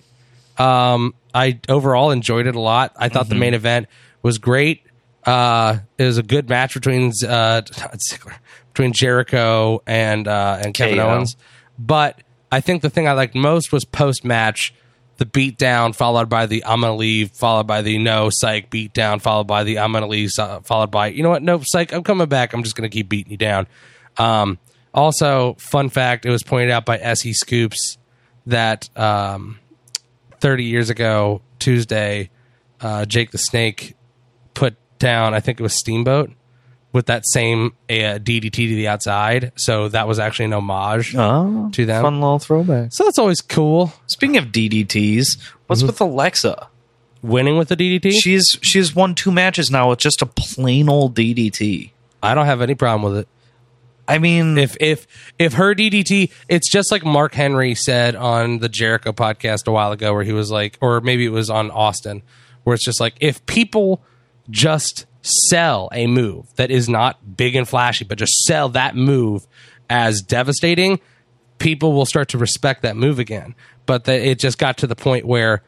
Um, I overall enjoyed it a lot. I thought mm-hmm. the main event was great. Uh, it was a good match between uh, Ziggler, between Jericho and uh, and Kevin K O. Owens. But I think the thing I liked most was post-match. The beatdown followed by the I'm going to leave, followed by the no, psych, beatdown, followed by the I'm going to leave, followed by, you know what, no, psych, I'm coming back. I'm just going to keep beating you down. Um, also, fun fact, it was pointed out by S E Scoops that um, thirty years ago, Tuesday, uh, Jake the Snake put down, I think it was Steamboat, with that same uh, D D T to the outside. So that was actually an homage oh, to them. Fun little throwback. So that's always cool. Speaking of D D Ts, what's mm-hmm. with Alexa? Winning with the D D T? She's she's won two matches now with just a plain old D D T. I don't have any problem with it. I mean... If, if, if her D D T... It's just like Mark Henry said on the Jericho podcast a while ago where he was like... Or maybe it was on Austin, where it's just like, if people just... sell a move that is not big and flashy, but just sell that move as devastating, people will start to respect that move again. But the, it just got to the point where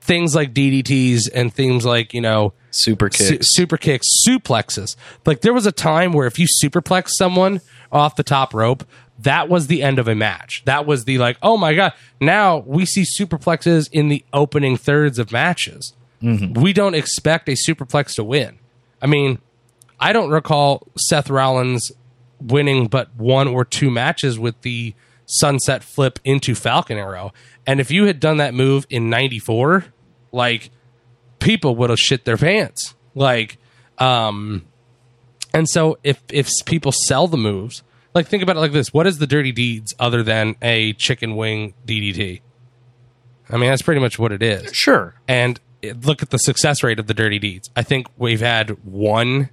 things like D D Ts and things like, you know, super kicks, su- super kicks, suplexes. Like there was a time where if you superplex someone off the top rope, that was the end of a match. That was the like, oh my God. Now we see superplexes in the opening thirds of matches. Mm-hmm. We don't expect a superplex to win. I mean, I don't recall Seth Rollins winning but one or two matches with the sunset flip into Falcon Arrow. And if you had done that move in ninety-four, like, people would have shit their pants. Like, um, and so if, if people sell the moves, like, think about it like this. What is the Dirty Deeds other than a chicken wing D D T? I mean, that's pretty much what it is. Sure. And... look at the success rate of the Dirty Deeds. I think we've had one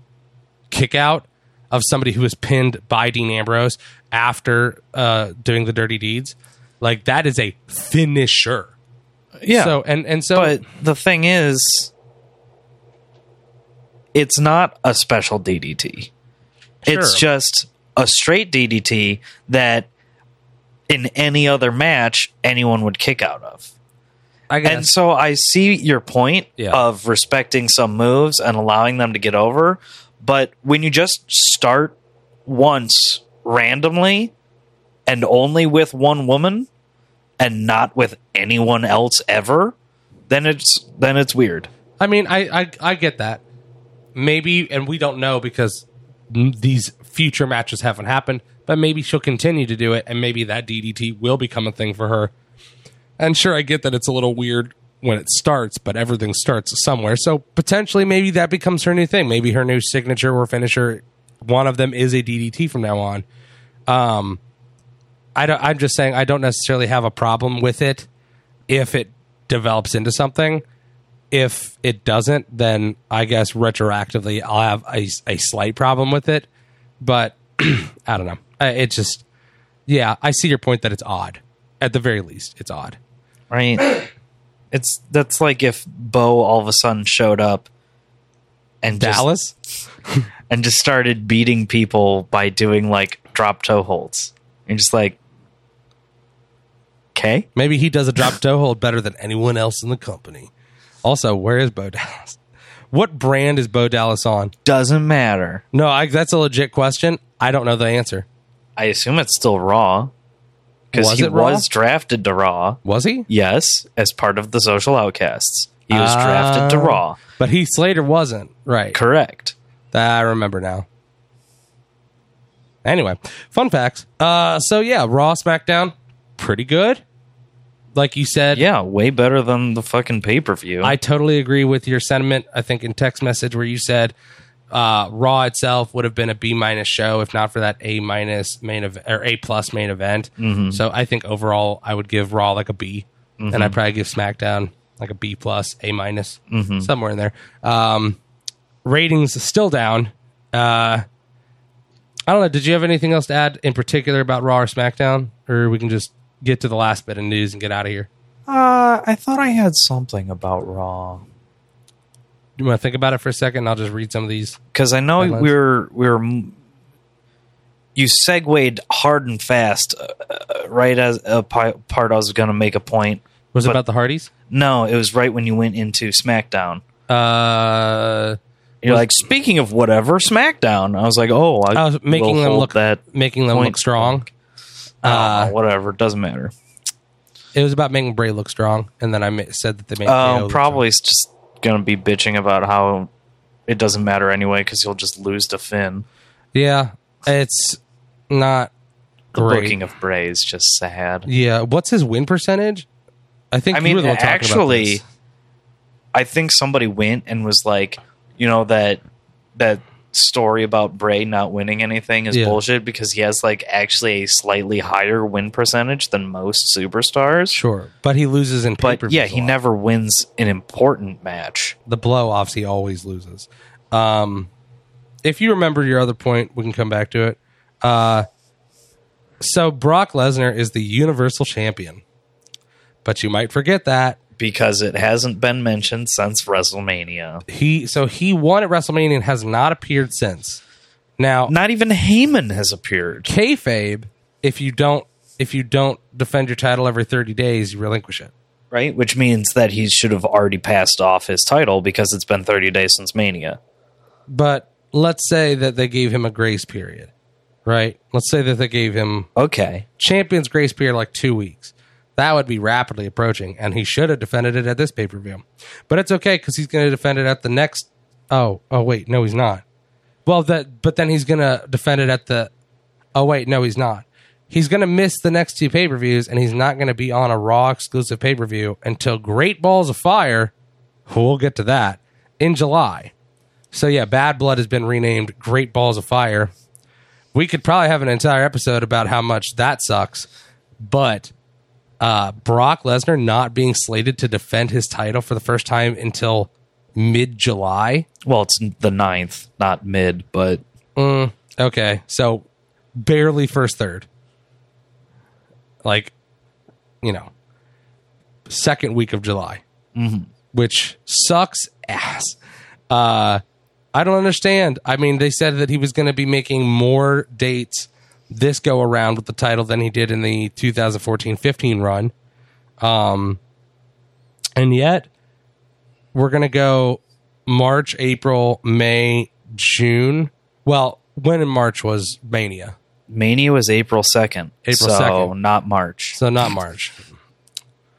kick out of somebody who was pinned by Dean Ambrose after uh, doing the dirty deeds. Like, that is a finisher. Yeah. So and, and so, but the thing is, it's not a special D D T. Sure. It's just a straight D D T that in any other match anyone would kick out of. I guess. And so I see your point yeah. of respecting some moves and allowing them to get over, but when you just start once randomly and only with one woman and not with anyone else ever, then it's then it's weird. I mean, I, I, I get that. Maybe, and we don't know because these future matches haven't happened, but maybe she'll continue to do it, and maybe that D D T will become a thing for her. And sure, I get that it's a little weird when it starts, but everything starts somewhere. So potentially, maybe that becomes her new thing. Maybe her new signature or finisher, one of them is a D D T from now on. Um, I don't, I'm just saying I don't necessarily have a problem with it if it develops into something. If it doesn't, then I guess retroactively I'll have a, a slight problem with it. But I don't know. It just, yeah, I see your point that it's odd. At the very least, it's odd. Right. It's that's like if Bo all of a sudden showed up and Dallas just, and just started beating people by doing like drop toe holds. And just like, okay. Maybe he does a drop toe hold better than anyone else in the company. Also, where is Bo Dallas? What brand is Bo Dallas on? Doesn't matter. No, I, that's a legit question. I don't know the answer. I assume it's still Raw. Because he it was drafted to Raw. Was he? Yes, as part of the Social Outcasts. He was uh, drafted to Raw. But Heath Slater wasn't, right? Correct. I remember now. Anyway, fun facts. Uh, so, yeah, Raw, SmackDown, pretty good. Like you said. Yeah, way better than the fucking pay-per-view. I totally agree with your sentiment, I think, in text message where you said uh, Raw itself would have been a B-minus show if not for that A-minus main event, or A-plus main event. Mm-hmm. So I think overall I would give Raw like a B, mm-hmm. and I'd probably give SmackDown like a B-plus, A-minus, mm-hmm. somewhere in there. Um, ratings still down. Uh I don't know. Did you have anything else to add in particular about Raw or SmackDown? Or we can just get to the last bit of news and get out of here? Uh, I thought I had something about Raw. You want to think about it for a second? I'll just read some of these. Because I know headlines. we were... we were, you segued hard and fast uh, right as a part I was going to make a point. Was it about the Hardys? No, it was right when you went into SmackDown. Uh... You're like, speaking of whatever, SmackDown. I was like, oh, I, I was making them look that making them look strong. Uh, uh, whatever, doesn't matter. It was about making Bray look strong, and then I ma- said that they made. Oh, uh, probably it's just gonna be bitching about how it doesn't matter anyway because he'll just lose to Finn. Yeah, it's not great. The booking of Bray is just sad. Yeah, what's his win percentage? I think. I mean, you were actually, about this. I think somebody went and was like, you know, that that story about Bray not winning anything is yeah. bullshit because he has like actually a slightly higher win percentage than most superstars. Sure, but he loses in pay per view. Yeah, he never wins an important match. The blow-offs he always loses. Um, if you remember your other point, we can come back to it. Uh, so Brock Lesnar is the Universal Champion, but you might forget that. Because it hasn't been mentioned since WrestleMania. He So he won at WrestleMania and has not appeared since. Now, not even Heyman has appeared. Kayfabe, if you don't if you don't defend your title every thirty days, you relinquish it. Right, which means that he should have already passed off his title because it's been thirty days since Mania. But let's say that they gave him a grace period, right? Let's say that they gave him... Okay. Champion's grace period like two weeks. That would be rapidly approaching, and he should have defended it at this pay-per-view. But it's okay, because he's going to defend it at the next... Oh, oh wait, no, he's not. Well, that, but then he's going to defend it at the... Oh, wait, no, he's not. He's going to miss the next two pay-per-views, and he's not going to be on a Raw-exclusive pay-per-view until Great Balls of Fire, we'll get to that, in July. So, yeah, Bad Blood has been renamed Great Balls of Fire. We could probably have an entire episode about how much that sucks, but... Uh, Brock Lesnar not being slated to defend his title for the first time until mid-July. Well, it's the ninth, not mid, but... Mm, Okay, so barely first third. Like, you know, second week of July, mm-hmm. which sucks ass. Uh, I don't understand. I mean, they said that he was going to be making more dates this go around with the title than he did in the two thousand fourteen fifteen run. Um, and yet we're going to go March, April, May, June. Well, when in March was Mania? Mania was April second. April second. So not March. So not March.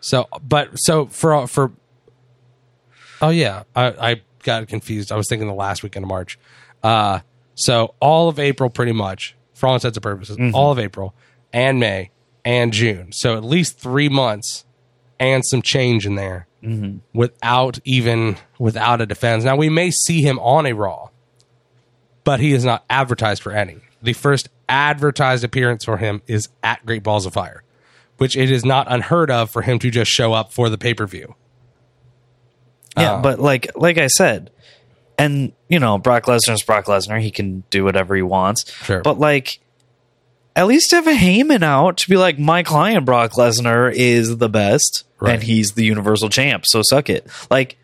So, but so for, for, oh yeah, I, I got confused. I was thinking the last weekend of March. Uh, so all of April, pretty much for all intents and purposes, mm-hmm. all of April and May and June. So at least three months and some change in there mm-hmm. without even, without a defense. Now we may see him on a Raw, but he is not advertised for any. The first advertised appearance for him is at Great Balls of Fire, which it is not unheard of for him to just show up for the pay-per-view. Yeah, um, but like like I said, and, you know, Brock Lesnar's Brock Lesnar. He can do whatever he wants. Sure. But, like, at least have a Heyman out to be like, my client Brock Lesnar is the best, right. and he's the Universal Champ, so suck it. Like,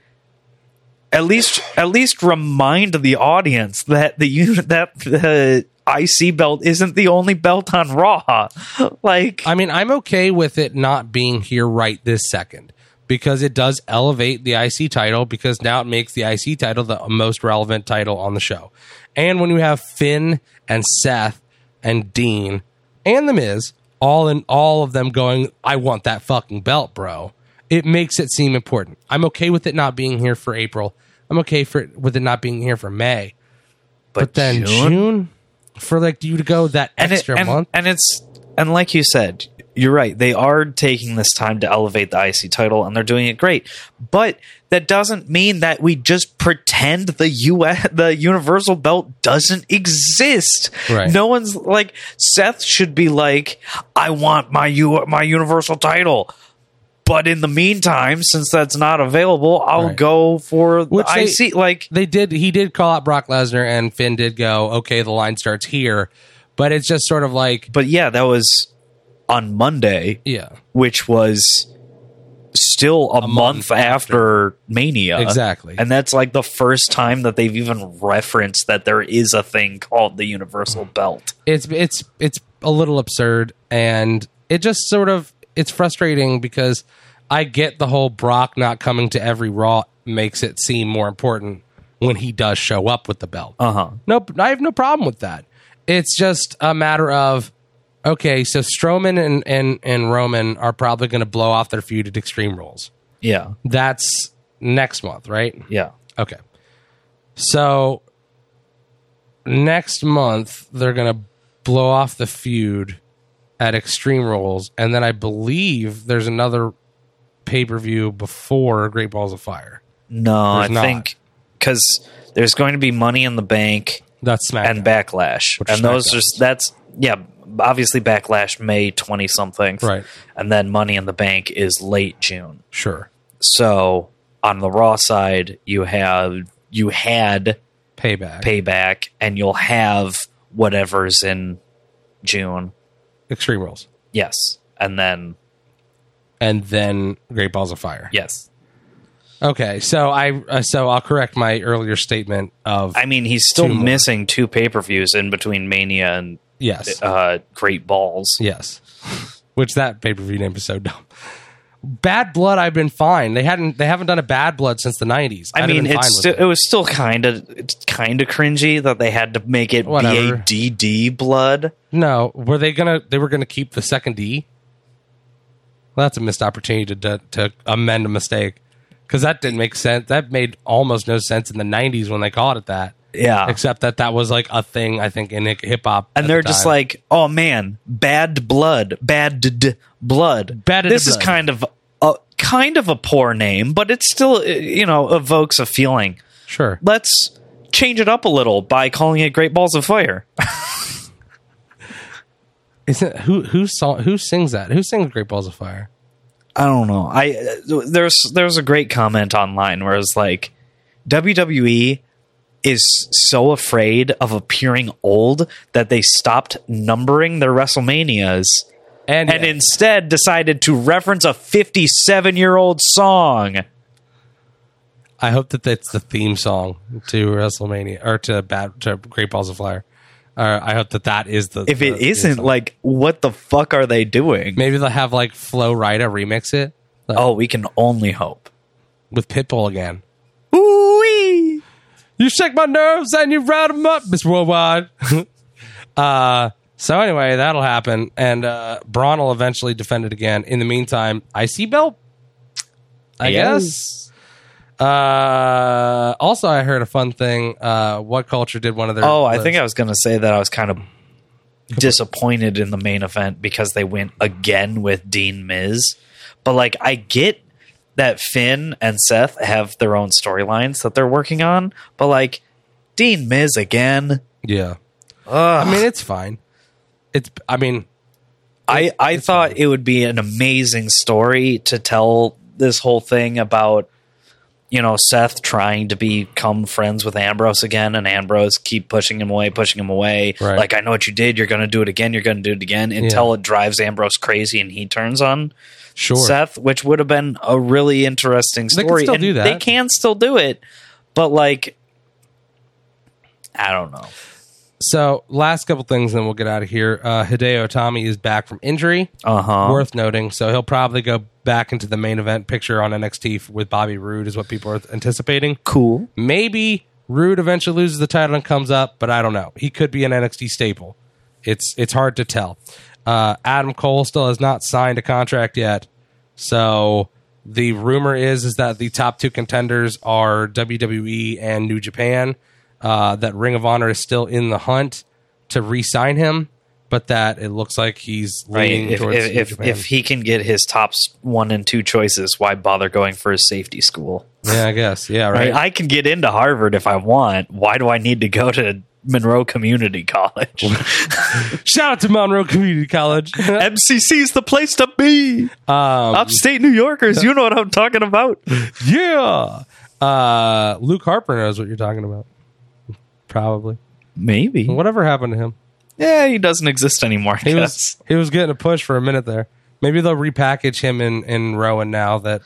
at least at least remind the audience that the that the... I C belt isn't the only belt on Raw. Like, I mean, I'm okay with it not being here right this second because it does elevate the I C title because now it makes the I C title the most relevant title on the show. And when you have Finn and Seth and Dean and The Miz, all in all of them going, I want that fucking belt, bro. It makes it seem important. I'm okay with it not being here for April. I'm okay for it, with it not being here for May. But, but then June... June for like you to go that extra and it, and, month, and it's and like you said, you're right. They are taking this time to elevate the I C title, and they're doing it great. But that doesn't mean that we just pretend the U S the Universal Belt doesn't exist. Right. No one's like Seth should be like, I want my U my Universal title. But in the meantime, since that's not available, I'll right. go for the I C. They, like they did, he did call out Brock Lesnar, and Finn did go, okay, the line starts here. But it's just sort of like, but yeah, that was on Monday, yeah, which was still a, a month, month after, after Mania, exactly. And that's like the first time that they've even referenced that there is a thing called the Universal Belt. It's it's it's a little absurd, and it just sort of. It's frustrating because I get the whole Brock not coming to every Raw makes it seem more important when he does show up with the belt. Uh-huh. Nope, I have no problem with that. It's just a matter of, okay, so Strowman and, and, and Roman are probably going to blow off their feud at Extreme Rules. Yeah. That's next month, right? Yeah. Okay. So next month, they're going to blow off the feud at Extreme Rules, and then I believe there's another pay-per-view before Great Balls of Fire. No, there's I not. think because there's going to be Money in the Bank, that's SmackDown, and Backlash, Which and Smackdown. those are that's yeah, obviously Backlash May twentieth something, right? And then Money in the Bank is late June. Sure. So on the Raw side, you have you had Payback, Payback, and you'll have whatever's in June. Extreme Rules. Yes. And then... And then Great Balls of Fire. Yes. Okay, so, I, uh, so I'll correct my earlier statement of... I mean, he's still two missing more. two pay-per-views in between Mania and yes. uh, Great Balls. Yes. Which that pay-per-view name is so dumb. Bad Blood, I've been fine. They hadn't. They haven't done a Bad Blood since the nineties. I I'd mean, it's sti- it. it was still kind of kind of cringy that they had to make it Whatever. B A D D Blood. No, were they gonna? They were gonna keep the second D. Well, that's a missed opportunity to to, to amend a mistake because that didn't make sense. That made almost no sense in the nineties when they called it that. Yeah, except that that was like a thing I think in hip hop, and they're the just like, "Oh man, bad blood, bad blood, bad." This blood. is kind of a kind of a poor name, but it still, you know, evokes a feeling. Sure, let's change it up a little by calling it Great Balls of Fire. Isn't who who saw who sings that? Who sings Great Balls of Fire? I don't know. I there's there's a great comment online where it's like W W E is so afraid of appearing old that they stopped numbering their WrestleManias and, and instead decided to reference a fifty-seven-year-old song. I hope that that's the theme song to WrestleMania or to, Bat, to Great Balls of Fire. Uh, I hope that that is the. If the, it isn't, like, what the fuck are they doing? Maybe they'll have like Flo Rida remix it. Like, oh, we can only hope. With Pitbull again. Ooh-wee! You shake my nerves and you round them up, Mister Worldwide. uh, so anyway, that'll happen, and uh, Braun will eventually defend it again. In the meantime, I C belt. I yes. guess. Uh, also, I heard a fun thing. Uh, What Culture did one of their. Oh, I lists. think I was going to say that I was kind of disappointed in the main event because they went again with Dean Miz. But like, I get that Finn and Seth have their own storylines that they're working on, but like, Dean Miz again. Yeah. Ugh. I mean, it's fine. It's. I mean, I I it's thought fine. It would be an amazing story to tell this whole thing about. You know, Seth trying to become friends with Ambrose again, and Ambrose keep pushing him away, pushing him away. Right. Like, I know what you did. You're going to do it again. You're going to do it again until yeah. it drives Ambrose crazy and he turns on sure. Seth, which would have been a really interesting story. They can still and do that. They can still do it, but like, I don't know. So, last couple things, then we'll get out of here. Uh, Hideo Itami is back from injury. Uh-huh. Worth noting. So, he'll probably go back into the main event picture on N X T with Bobby Roode is what people are anticipating. Cool. Maybe Roode eventually loses the title and comes up, but I don't know. He could be an N X T staple. It's it's hard to tell. Uh, Adam Cole still has not signed a contract yet. So, the rumor is, is that the top two contenders are W W E and New Japan. Uh, that Ring of Honor is still in the hunt to re-sign him, but that it looks like he's leaning right. if, towards if, Japan. If he can get his top one and two choices, why bother going for his safety school? Yeah, I guess. Yeah, right. I, I can get into Harvard if I want. Why do I need to go to Monroe Community College? Shout out to Monroe Community College. M C C is the place to be. Um, Upstate New Yorkers, you know what I'm talking about. Yeah. Uh, Luke Harper knows what you're talking about. Probably. Maybe. Whatever happened to him? Yeah, he doesn't exist anymore. He was, he was getting a push for a minute there. Maybe they'll repackage him in, in Rowan now that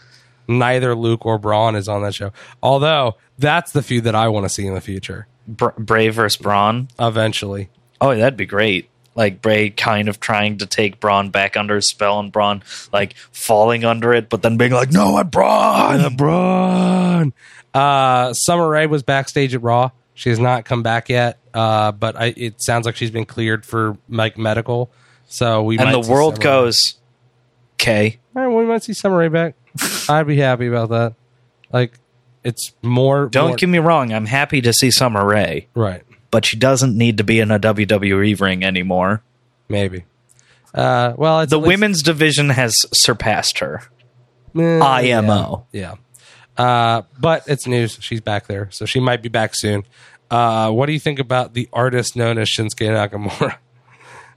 neither Luke or Braun is on that show. Although, that's the feud that I want to see in the future. Br- Bray versus Braun? Eventually. Oh, that'd be great. Like, Bray kind of trying to take Braun back under his spell and Braun, like, falling under it, but then being like, no, I'm Braun! I'm Braun! Uh, Summer Rae was backstage at Raw. She has not come back yet, uh, but I, it sounds like she's been cleared for like medical. So we and might the world goes, okay. Right, we might see Summer Rae back. I'd be happy about that. Like, it's more. Don't more, get me wrong. I'm happy to see Summer Rae, right? But she doesn't need to be in a W W E ring anymore. Maybe. Uh, well, it's the women's division has surpassed her. Eh, I M O. Yeah. yeah. Uh, but it's news. She's back there, so she might be back soon. Uh, what do you think about the artist known as Shinsuke Nakamura?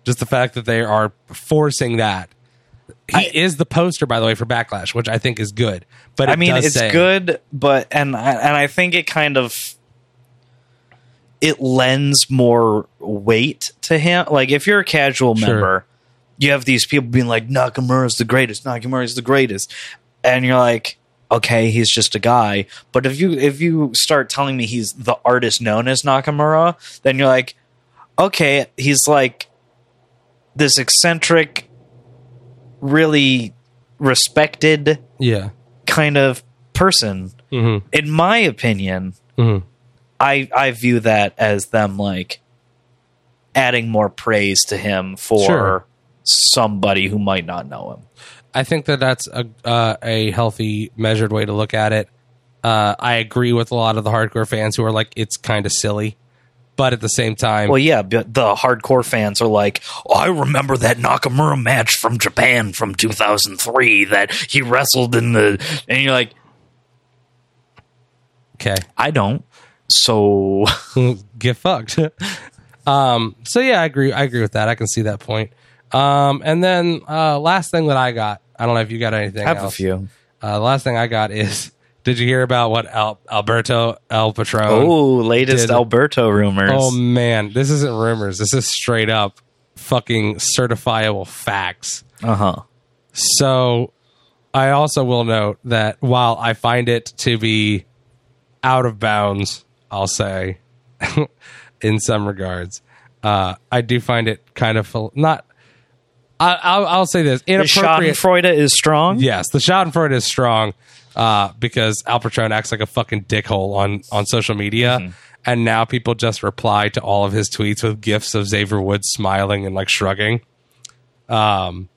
Just the fact that they are forcing that. He I, is the poster, by the way, for Backlash, which I think is good. But it I mean, does it's say, good, but and and I think it kind of it lends more weight to him. Like if you're a casual sure. member, you have these people being like, "Nakamura's the greatest. Nakamura's the greatest," and you're like. Okay, he's just a guy. But if you if you start telling me he's the artist known as Nakamura, then you're like, okay, he's like this eccentric, really respected yeah. kind of person. Mm-hmm. In my opinion, mm-hmm. I I view that as them like adding more praise to him for sure. somebody who might not know him. I think that that's a uh, a healthy, measured way to look at it. Uh, I agree with a lot of the hardcore fans who are like, it's kind of silly. But at the same time... Well, yeah, but the hardcore fans are like, oh, I remember that Nakamura match from Japan from two thousand three that he wrestled in the... And you're like... Okay. I don't. So... Get fucked. um, so, yeah, I agree. I agree with that. I can see that point. Um, and then uh, last thing that I got, I don't know if you got anything else. I have else. a few. Uh, the last thing I got is Did you hear about what Al- Alberto El Patron? Oh, latest did? Alberto rumors. Oh, man. This isn't rumors. This is straight up fucking certifiable facts. Uh-huh. So I also will note that while I find it to be out of bounds, I'll say, in some regards, uh, I do find it kind of fel- not... I, I'll, I'll say this. Inappropriate. The Schadenfreude is strong? Yes, the Schadenfreude is strong. Uh, because Al Patron acts like a fucking dickhole on, on social media, mm-hmm. and now people just reply to all of his tweets with gifs of Xavier Woods smiling and like shrugging. Um,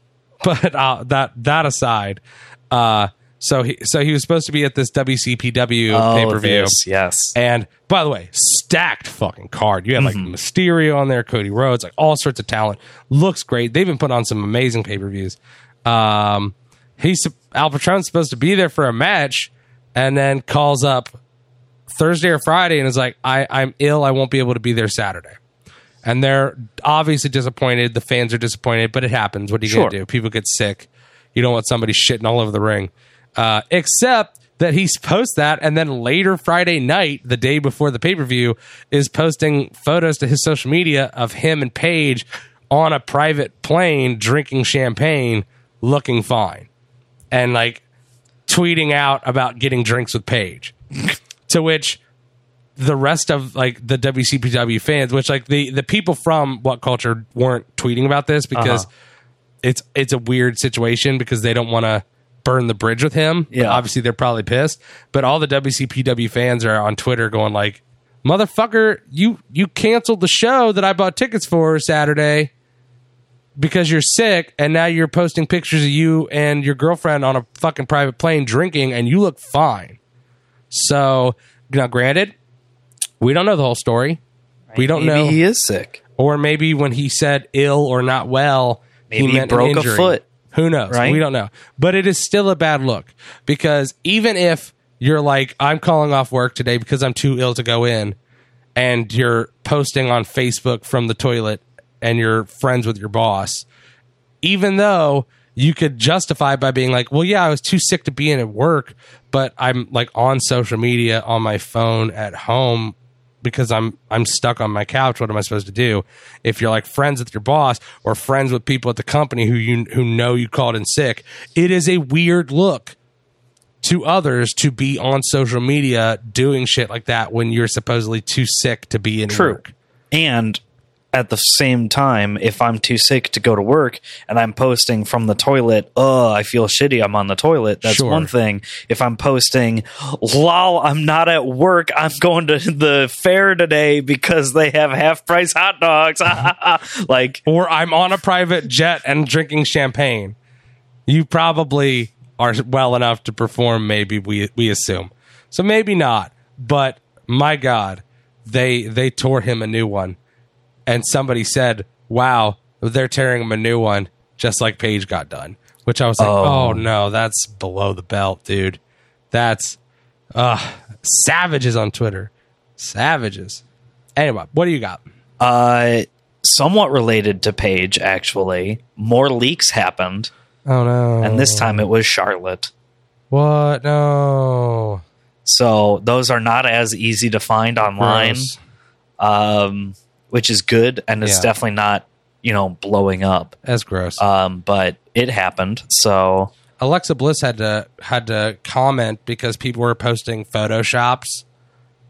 but uh, that that aside, uh, so he so he was supposed to be at this W C P W oh, pay per view, yes. And by the way, stacked fucking card. You had like mm-hmm. Mysterio on there, Cody Rhodes, like all sorts of talent. Looks great. They've been put on some amazing pay per views. Um, He's Al Patron's supposed to be there for a match, and then calls up Thursday or Friday and is like, I, I'm ill. I won't be able to be there Saturday. And they're obviously disappointed. The fans are disappointed, but it happens. What are you sure. going to do? People get sick. You don't want somebody shitting all over the ring. Uh, except that he posts that, and then later Friday night, the day before the pay-per-view, is posting photos to his social media of him and Paige on a private plane drinking champagne, looking fine. And like tweeting out about getting drinks with Paige, to which the rest of like the W C P W fans, which like the, the people from What Culture weren't tweeting about this because uh-huh. it's it's a weird situation because they don't want to burn the bridge with him. Yeah, but obviously they're probably pissed. But all the W C P W fans are on Twitter going like, "Motherfucker, you you canceled the show that I bought tickets for Saturday." Because you're sick, and now you're posting pictures of you and your girlfriend on a fucking private plane drinking, and you look fine. So, now granted, we don't know the whole story. Right. We don't maybe know. Maybe he is sick. Or maybe when he said ill or not well, maybe he meant he broke an injury. A foot. Who knows? Right? We don't know. But it is still a bad look. Because even if you're like, I'm calling off work today because I'm too ill to go in, and you're posting on Facebook from the toilet, and you're friends with your boss, even though you could justify by being like, well, yeah, I was too sick to be in at work, but I'm like on social media on my phone at home because I'm I'm stuck on my couch. What am I supposed to do? If you're like friends with your boss or friends with people at the company who you who know you called in sick, it is a weird look to others to be on social media doing shit like that when you're supposedly too sick to be in True. Work. And at the same time, if I'm too sick to go to work and I'm posting from the toilet, oh, I feel shitty, I'm on the toilet. That's sure. one thing. If I'm posting, lol, I'm not at work, I'm going to the fair today because they have half-price hot dogs. Like, or I'm on a private jet and drinking champagne. You probably are well enough to perform, maybe, we we assume. So maybe not. But my God, they they tore him a new one. And somebody said, wow, they're tearing him a new one, just like Paige got done. Which I was like, oh, oh no, that's below the belt, dude. That's uh, savages on Twitter. Savages. Anyway, what do you got? Uh, somewhat related to Paige, actually. More leaks happened. Oh, no. And this time it was Charlotte. What? No. So those are not as easy to find online. Gross. Um... Which is good, and it's yeah. definitely not, you know, blowing up. That's gross. Um, but it happened. So Alexa Bliss had to had to comment because people were posting photoshops.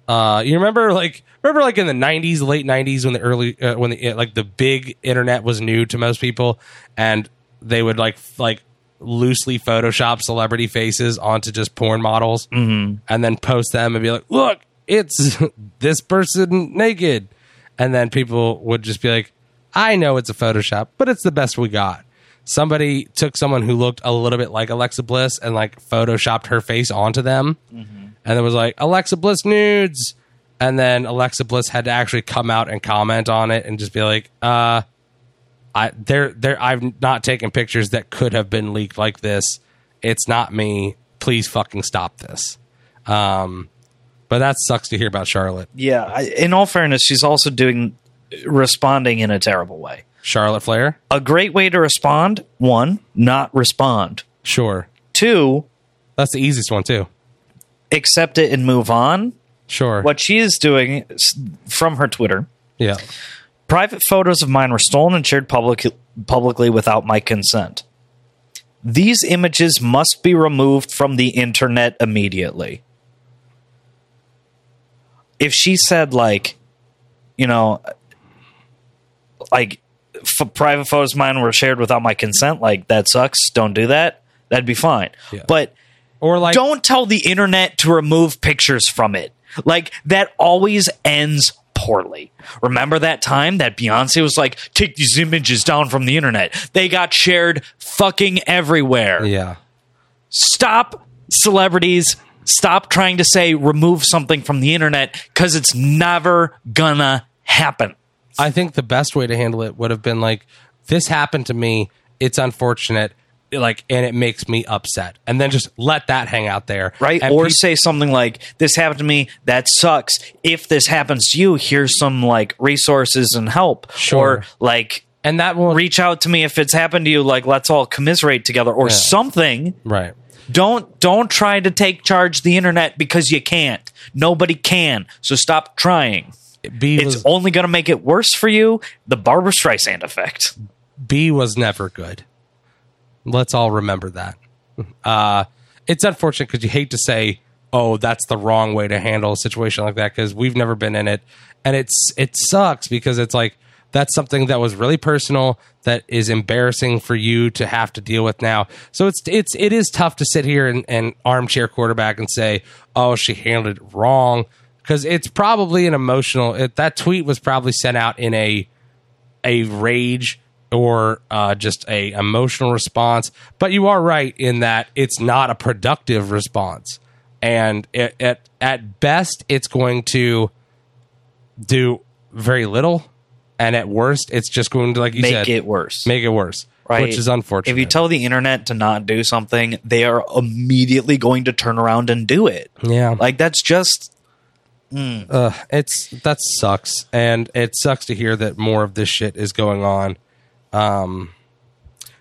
Uh, you remember, like, remember, like in the nineties, late nineties, when the early, uh, when the like the big internet was new to most people, and they would like like loosely Photoshop celebrity faces onto just porn models, mm-hmm. and then post them and be like, "Look, it's this person naked." And then people would just be like, I know it's a Photoshop, but it's the best we got. Somebody took someone who looked a little bit like Alexa Bliss and like Photoshopped her face onto them. Mm-hmm. And it was like, Alexa Bliss nudes. And then Alexa Bliss had to actually come out and comment on it and just be like, uh, I there there I've not taken pictures that could have been leaked like this. It's not me. Please fucking stop this. Um But that sucks to hear about Charlotte. Yeah. I, in all fairness, she's also doing responding in a terrible way. Charlotte Flair? A great way to respond, one, not respond. Sure. Two. That's the easiest one, too. accept it and move on. Sure. What she is doing from her Twitter. Yeah. Private photos of mine were stolen and shared public, publicly without my consent. These images must be removed from the internet immediately. If she said, like, you know, like, f- private photos of mine were shared without my consent, like, that sucks, don't do that, that'd be fine. Yeah. But or like, don't tell the internet to remove pictures from it. Like, that always ends poorly. Remember that time that Beyonce was like, take these images down from the internet? They got shared fucking everywhere. Yeah. Stop, celebrities. Stop trying to say remove something from the internet, because it's never gonna happen. I think the best way to handle it would have been like, this happened to me, it's unfortunate, like, and it makes me upset, and then just let that hang out there, right? And or pe- say something like, this happened to me, that sucks, if this happens to you, here's some like resources and help. Sure. Or like, and that will reach out to me if it's happened to you, like, let's all commiserate together or yeah. something, right? Don't don't try to take charge of the internet, because you can't. Nobody can, so stop trying. B it's was, only gonna make it worse for you. The Barbra Streisand effect. B was never good. Let's all remember that. Uh, it's unfortunate, because you hate to say, oh, that's the wrong way to handle a situation like that, because we've never been in it. And it's it sucks, because it's like, that's something that was really personal, that is embarrassing for you to have to deal with now. So it's it's it is tough to sit here and, and armchair quarterback and say, oh, she handled it wrong, because it's probably an emotional... It, that tweet was probably sent out in a a rage or uh, just a emotional response. But you are right in that it's not a productive response. And it, it, at best, it's going to do very little. And at worst, it's just going to, like you make said... Make it worse. Make it worse, right? Which is unfortunate. If you tell the internet to not do something, they are immediately going to turn around and do it. Yeah. Like, that's just... Mm. Uh, it's that sucks. And it sucks to hear that more of this shit is going on. Um,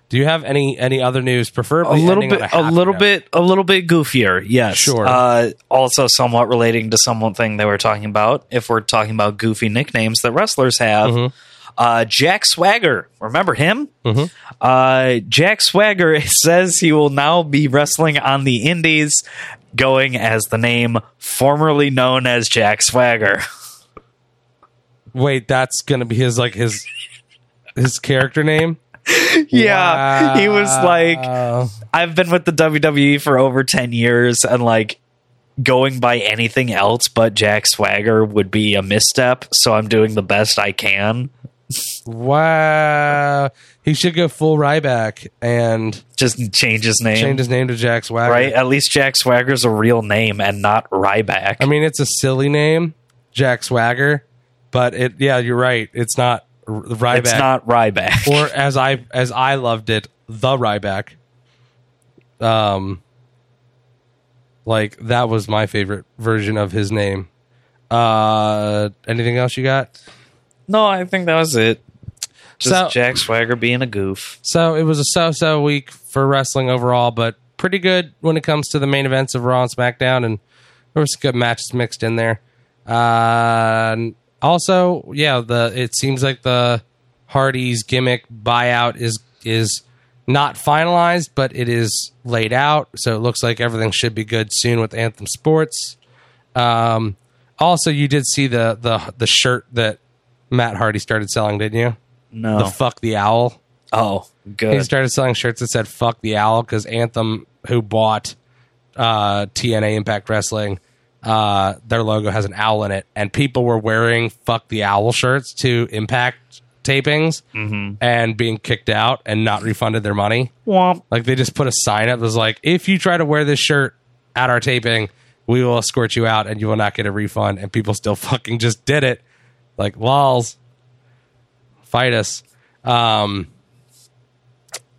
do you have any, any other news? Preferably a little bit, a, a little note. bit, a little bit goofier. Yes. Sure. Uh, also somewhat relating to something they were talking about. If we're talking about goofy nicknames that wrestlers have, mm-hmm. uh, Jack Swagger, remember him? Mm-hmm. Uh, Jack Swagger says he will now be wrestling on the indies, going as the name formerly known as Jack Swagger. Wait, that's going to be his, like his, his character name? Yeah. Wow. He was like, I've been with the W W E for over ten years, and like going by anything else but Jack Swagger would be a misstep, so I'm doing the best I can. Wow. He should go full Ryback and just change his name. Change his name to Jack Swagger. Right? At least Jack Swagger's a real name and not Ryback. I mean, it's a silly name, Jack Swagger, but it yeah, you're right. It's not Ryback. It's not Ryback, or as I as I loved it, the Ryback. Um, like that was my favorite version of his name. Uh, anything else you got? No, I think that was it. Just so, Jack Swagger being a goof. So it was a so-so week for wrestling overall, but pretty good when it comes to the main events of Raw and SmackDown, and there was some good matches mixed in there. Uh. Also, yeah, the it seems like the Hardy's gimmick buyout is is not finalized, but it is laid out, so it looks like everything should be good soon with Anthem Sports. Um, also, you did see the the the shirt that Matt Hardy started selling, didn't you? No, the Fuck the Owl. Oh, good. He started selling shirts that said "Fuck the Owl" because Anthem, who bought uh, T N A Impact Wrestling. Uh, their logo has an owl in it, and people were wearing Fuck the Owl shirts to Impact tapings, mm-hmm. and being kicked out and not refunded their money. Womp. Like, they just put a sign up that was like, if you try to wear this shirt at our taping, we will escort you out and you will not get a refund. And people still fucking just did it. Like, lols. Fight us. Um,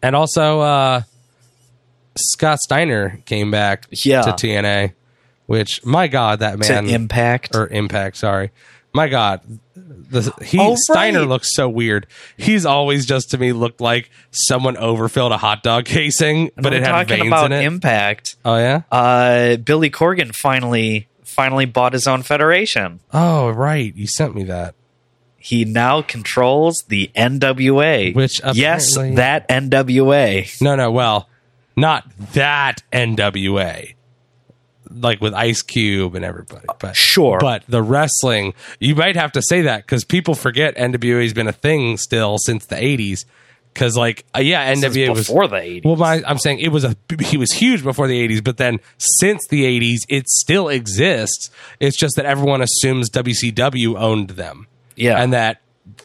and also, uh, Scott Steiner came back yeah. to T N A. Which, my God, that man... To Impact. Or Impact, sorry. My God, the, he oh, Steiner right. looks so weird. He's always just to me looked like someone overfilled a hot dog casing, but it had veins about in it. Impact. Oh yeah. Uh, Billy Corgan finally finally bought his own federation. Oh right, you sent me that. He now controls the N W A. Which yes, that N W A. No, no, well, not that N W A. Like with Ice Cube and everybody, but sure. But the wrestling, you might have to say that because people forget N W A has been a thing still since the eighties. Because like, uh, yeah, N W A was before the eighties. Well, my, I'm saying it was a he was huge before the eighties, but then since the eighties, it still exists. It's just that everyone assumes W C W owned them, yeah, and that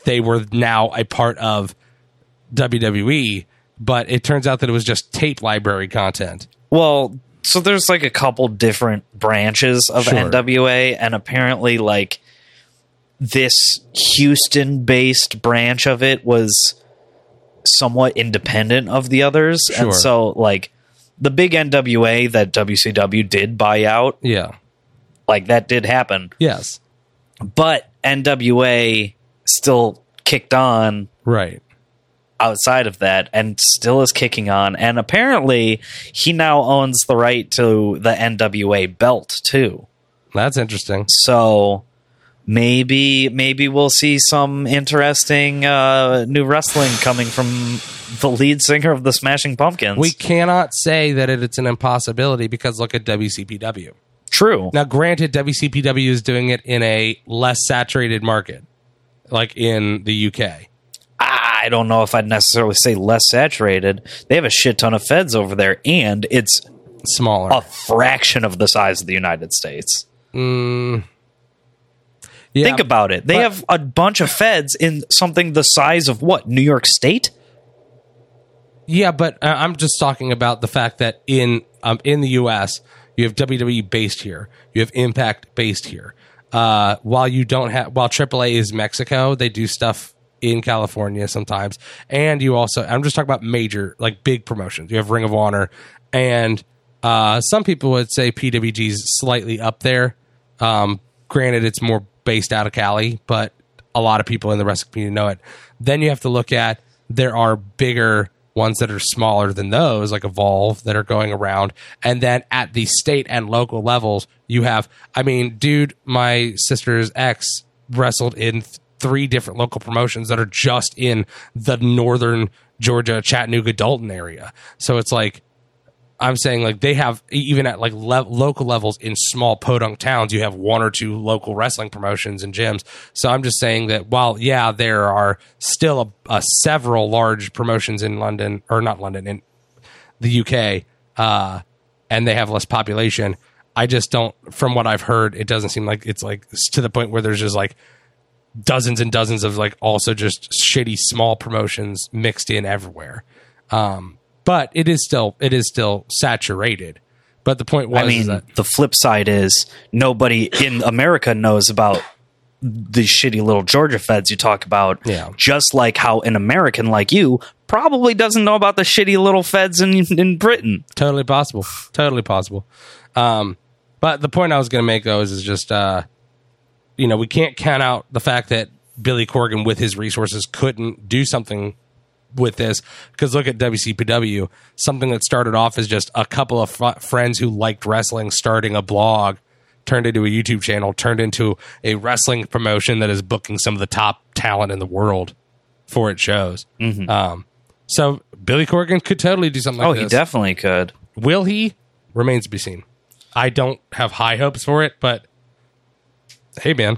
they were now a part of W W E. But it turns out that it was just tape library content. Well. So there's like a couple different branches of sure. N W A, and apparently like this Houston-based branch of it was somewhat independent of the others. Sure. And so like the big N W A that W C W did buy out. Yeah. Like that did happen. Yes. But N W A still kicked on. Right. Outside of that, and still is kicking on, and apparently he now owns the right to the N W A belt too. That's interesting. So maybe maybe we'll see some interesting uh, new wrestling coming from the lead singer of the Smashing Pumpkins. We cannot say that it, it's an impossibility because look at W C P W. True. Now, granted, W C P W is doing it in a less saturated market, like in the U K. I don't know if I'd necessarily say less saturated. They have a shit ton of feds over there, and it's smaller, a fraction of the size of the United States. Mm. Yeah, think about it. They but, have a bunch of feds in something the size of what? New York State? Yeah, but uh, I'm just talking about the fact that in um, in the U S, you have W W E based here. You have Impact based here. Uh, while you don't have, while triple A is Mexico, they do stuff in California sometimes, and you also I'm just talking about major, like big promotions. You have Ring of Honor, and uh some people would say P W G's slightly up there. Um granted, it's more based out of Cali, but a lot of people in the wrestling community know it. Then you have to look at, there are bigger ones that are smaller than those, like Evolve, that are going around. And then at the state and local levels, you have, I mean, dude, my sister's ex wrestled in th- three different local promotions that are just in the northern Georgia, Chattanooga, Dalton area. So it's like, I'm saying, like, they have, even at like le- local levels in small podunk towns, you have one or two local wrestling promotions and gyms. So I'm just saying that while, yeah, there are still a, a several large promotions in London, or not London, in the U K, uh, and they have less population, I just don't, from what I've heard, it doesn't seem like it's like it's to the point where there's just like dozens and dozens of like also just shitty small promotions mixed in everywhere. Um, but it is still, it is still saturated. But the point was, I mean, that the flip side is nobody in America knows about the shitty little Georgia feds you talk about. Yeah. Just like how an American like you probably doesn't know about the shitty little feds in, in Britain. Totally possible. Totally possible. Um, but the point I was going to make though is, is just, uh, you know, we can't count out the fact that Billy Corgan, with his resources, couldn't do something with this. Because look at W C P W, something that started off as just a couple of f- friends who liked wrestling starting a blog, turned into a YouTube channel, turned into a wrestling promotion that is booking some of the top talent in the world for its shows. Mm-hmm. Um, so Billy Corgan could totally do something like oh, this. Oh, he definitely could. Will he? Remains to be seen. I don't have high hopes for it, but hey, man,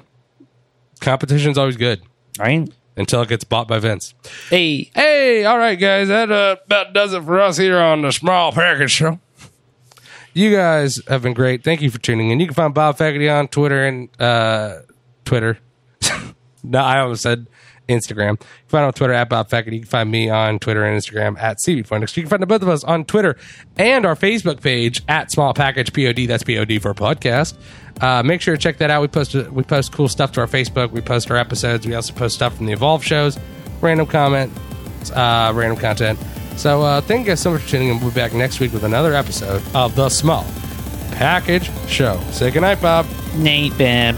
competition's always good. Right? Until it gets bought by Vince. Hey. Hey, all right, guys. That uh, about does it for us here on the Small Package Show. You guys have been great. Thank you for tuning in. You can find Bob Faculty on Twitter and uh, Twitter. No, I almost said Instagram. You can find him on Twitter at Bob Faculty. You can find me on Twitter and Instagram at C B Pointix. You can find both of us on Twitter and our Facebook page at Small Package Pod. That's Pod for podcast. Uh, make sure to check that out. We post we post cool stuff to our Facebook. We post our episodes. We also post stuff from the Evolve shows, random comments, uh, random content. So uh, thank you guys so much for tuning in. We'll be back next week with another episode of The Small Package Show. Say goodnight, Bob. Night, Ben.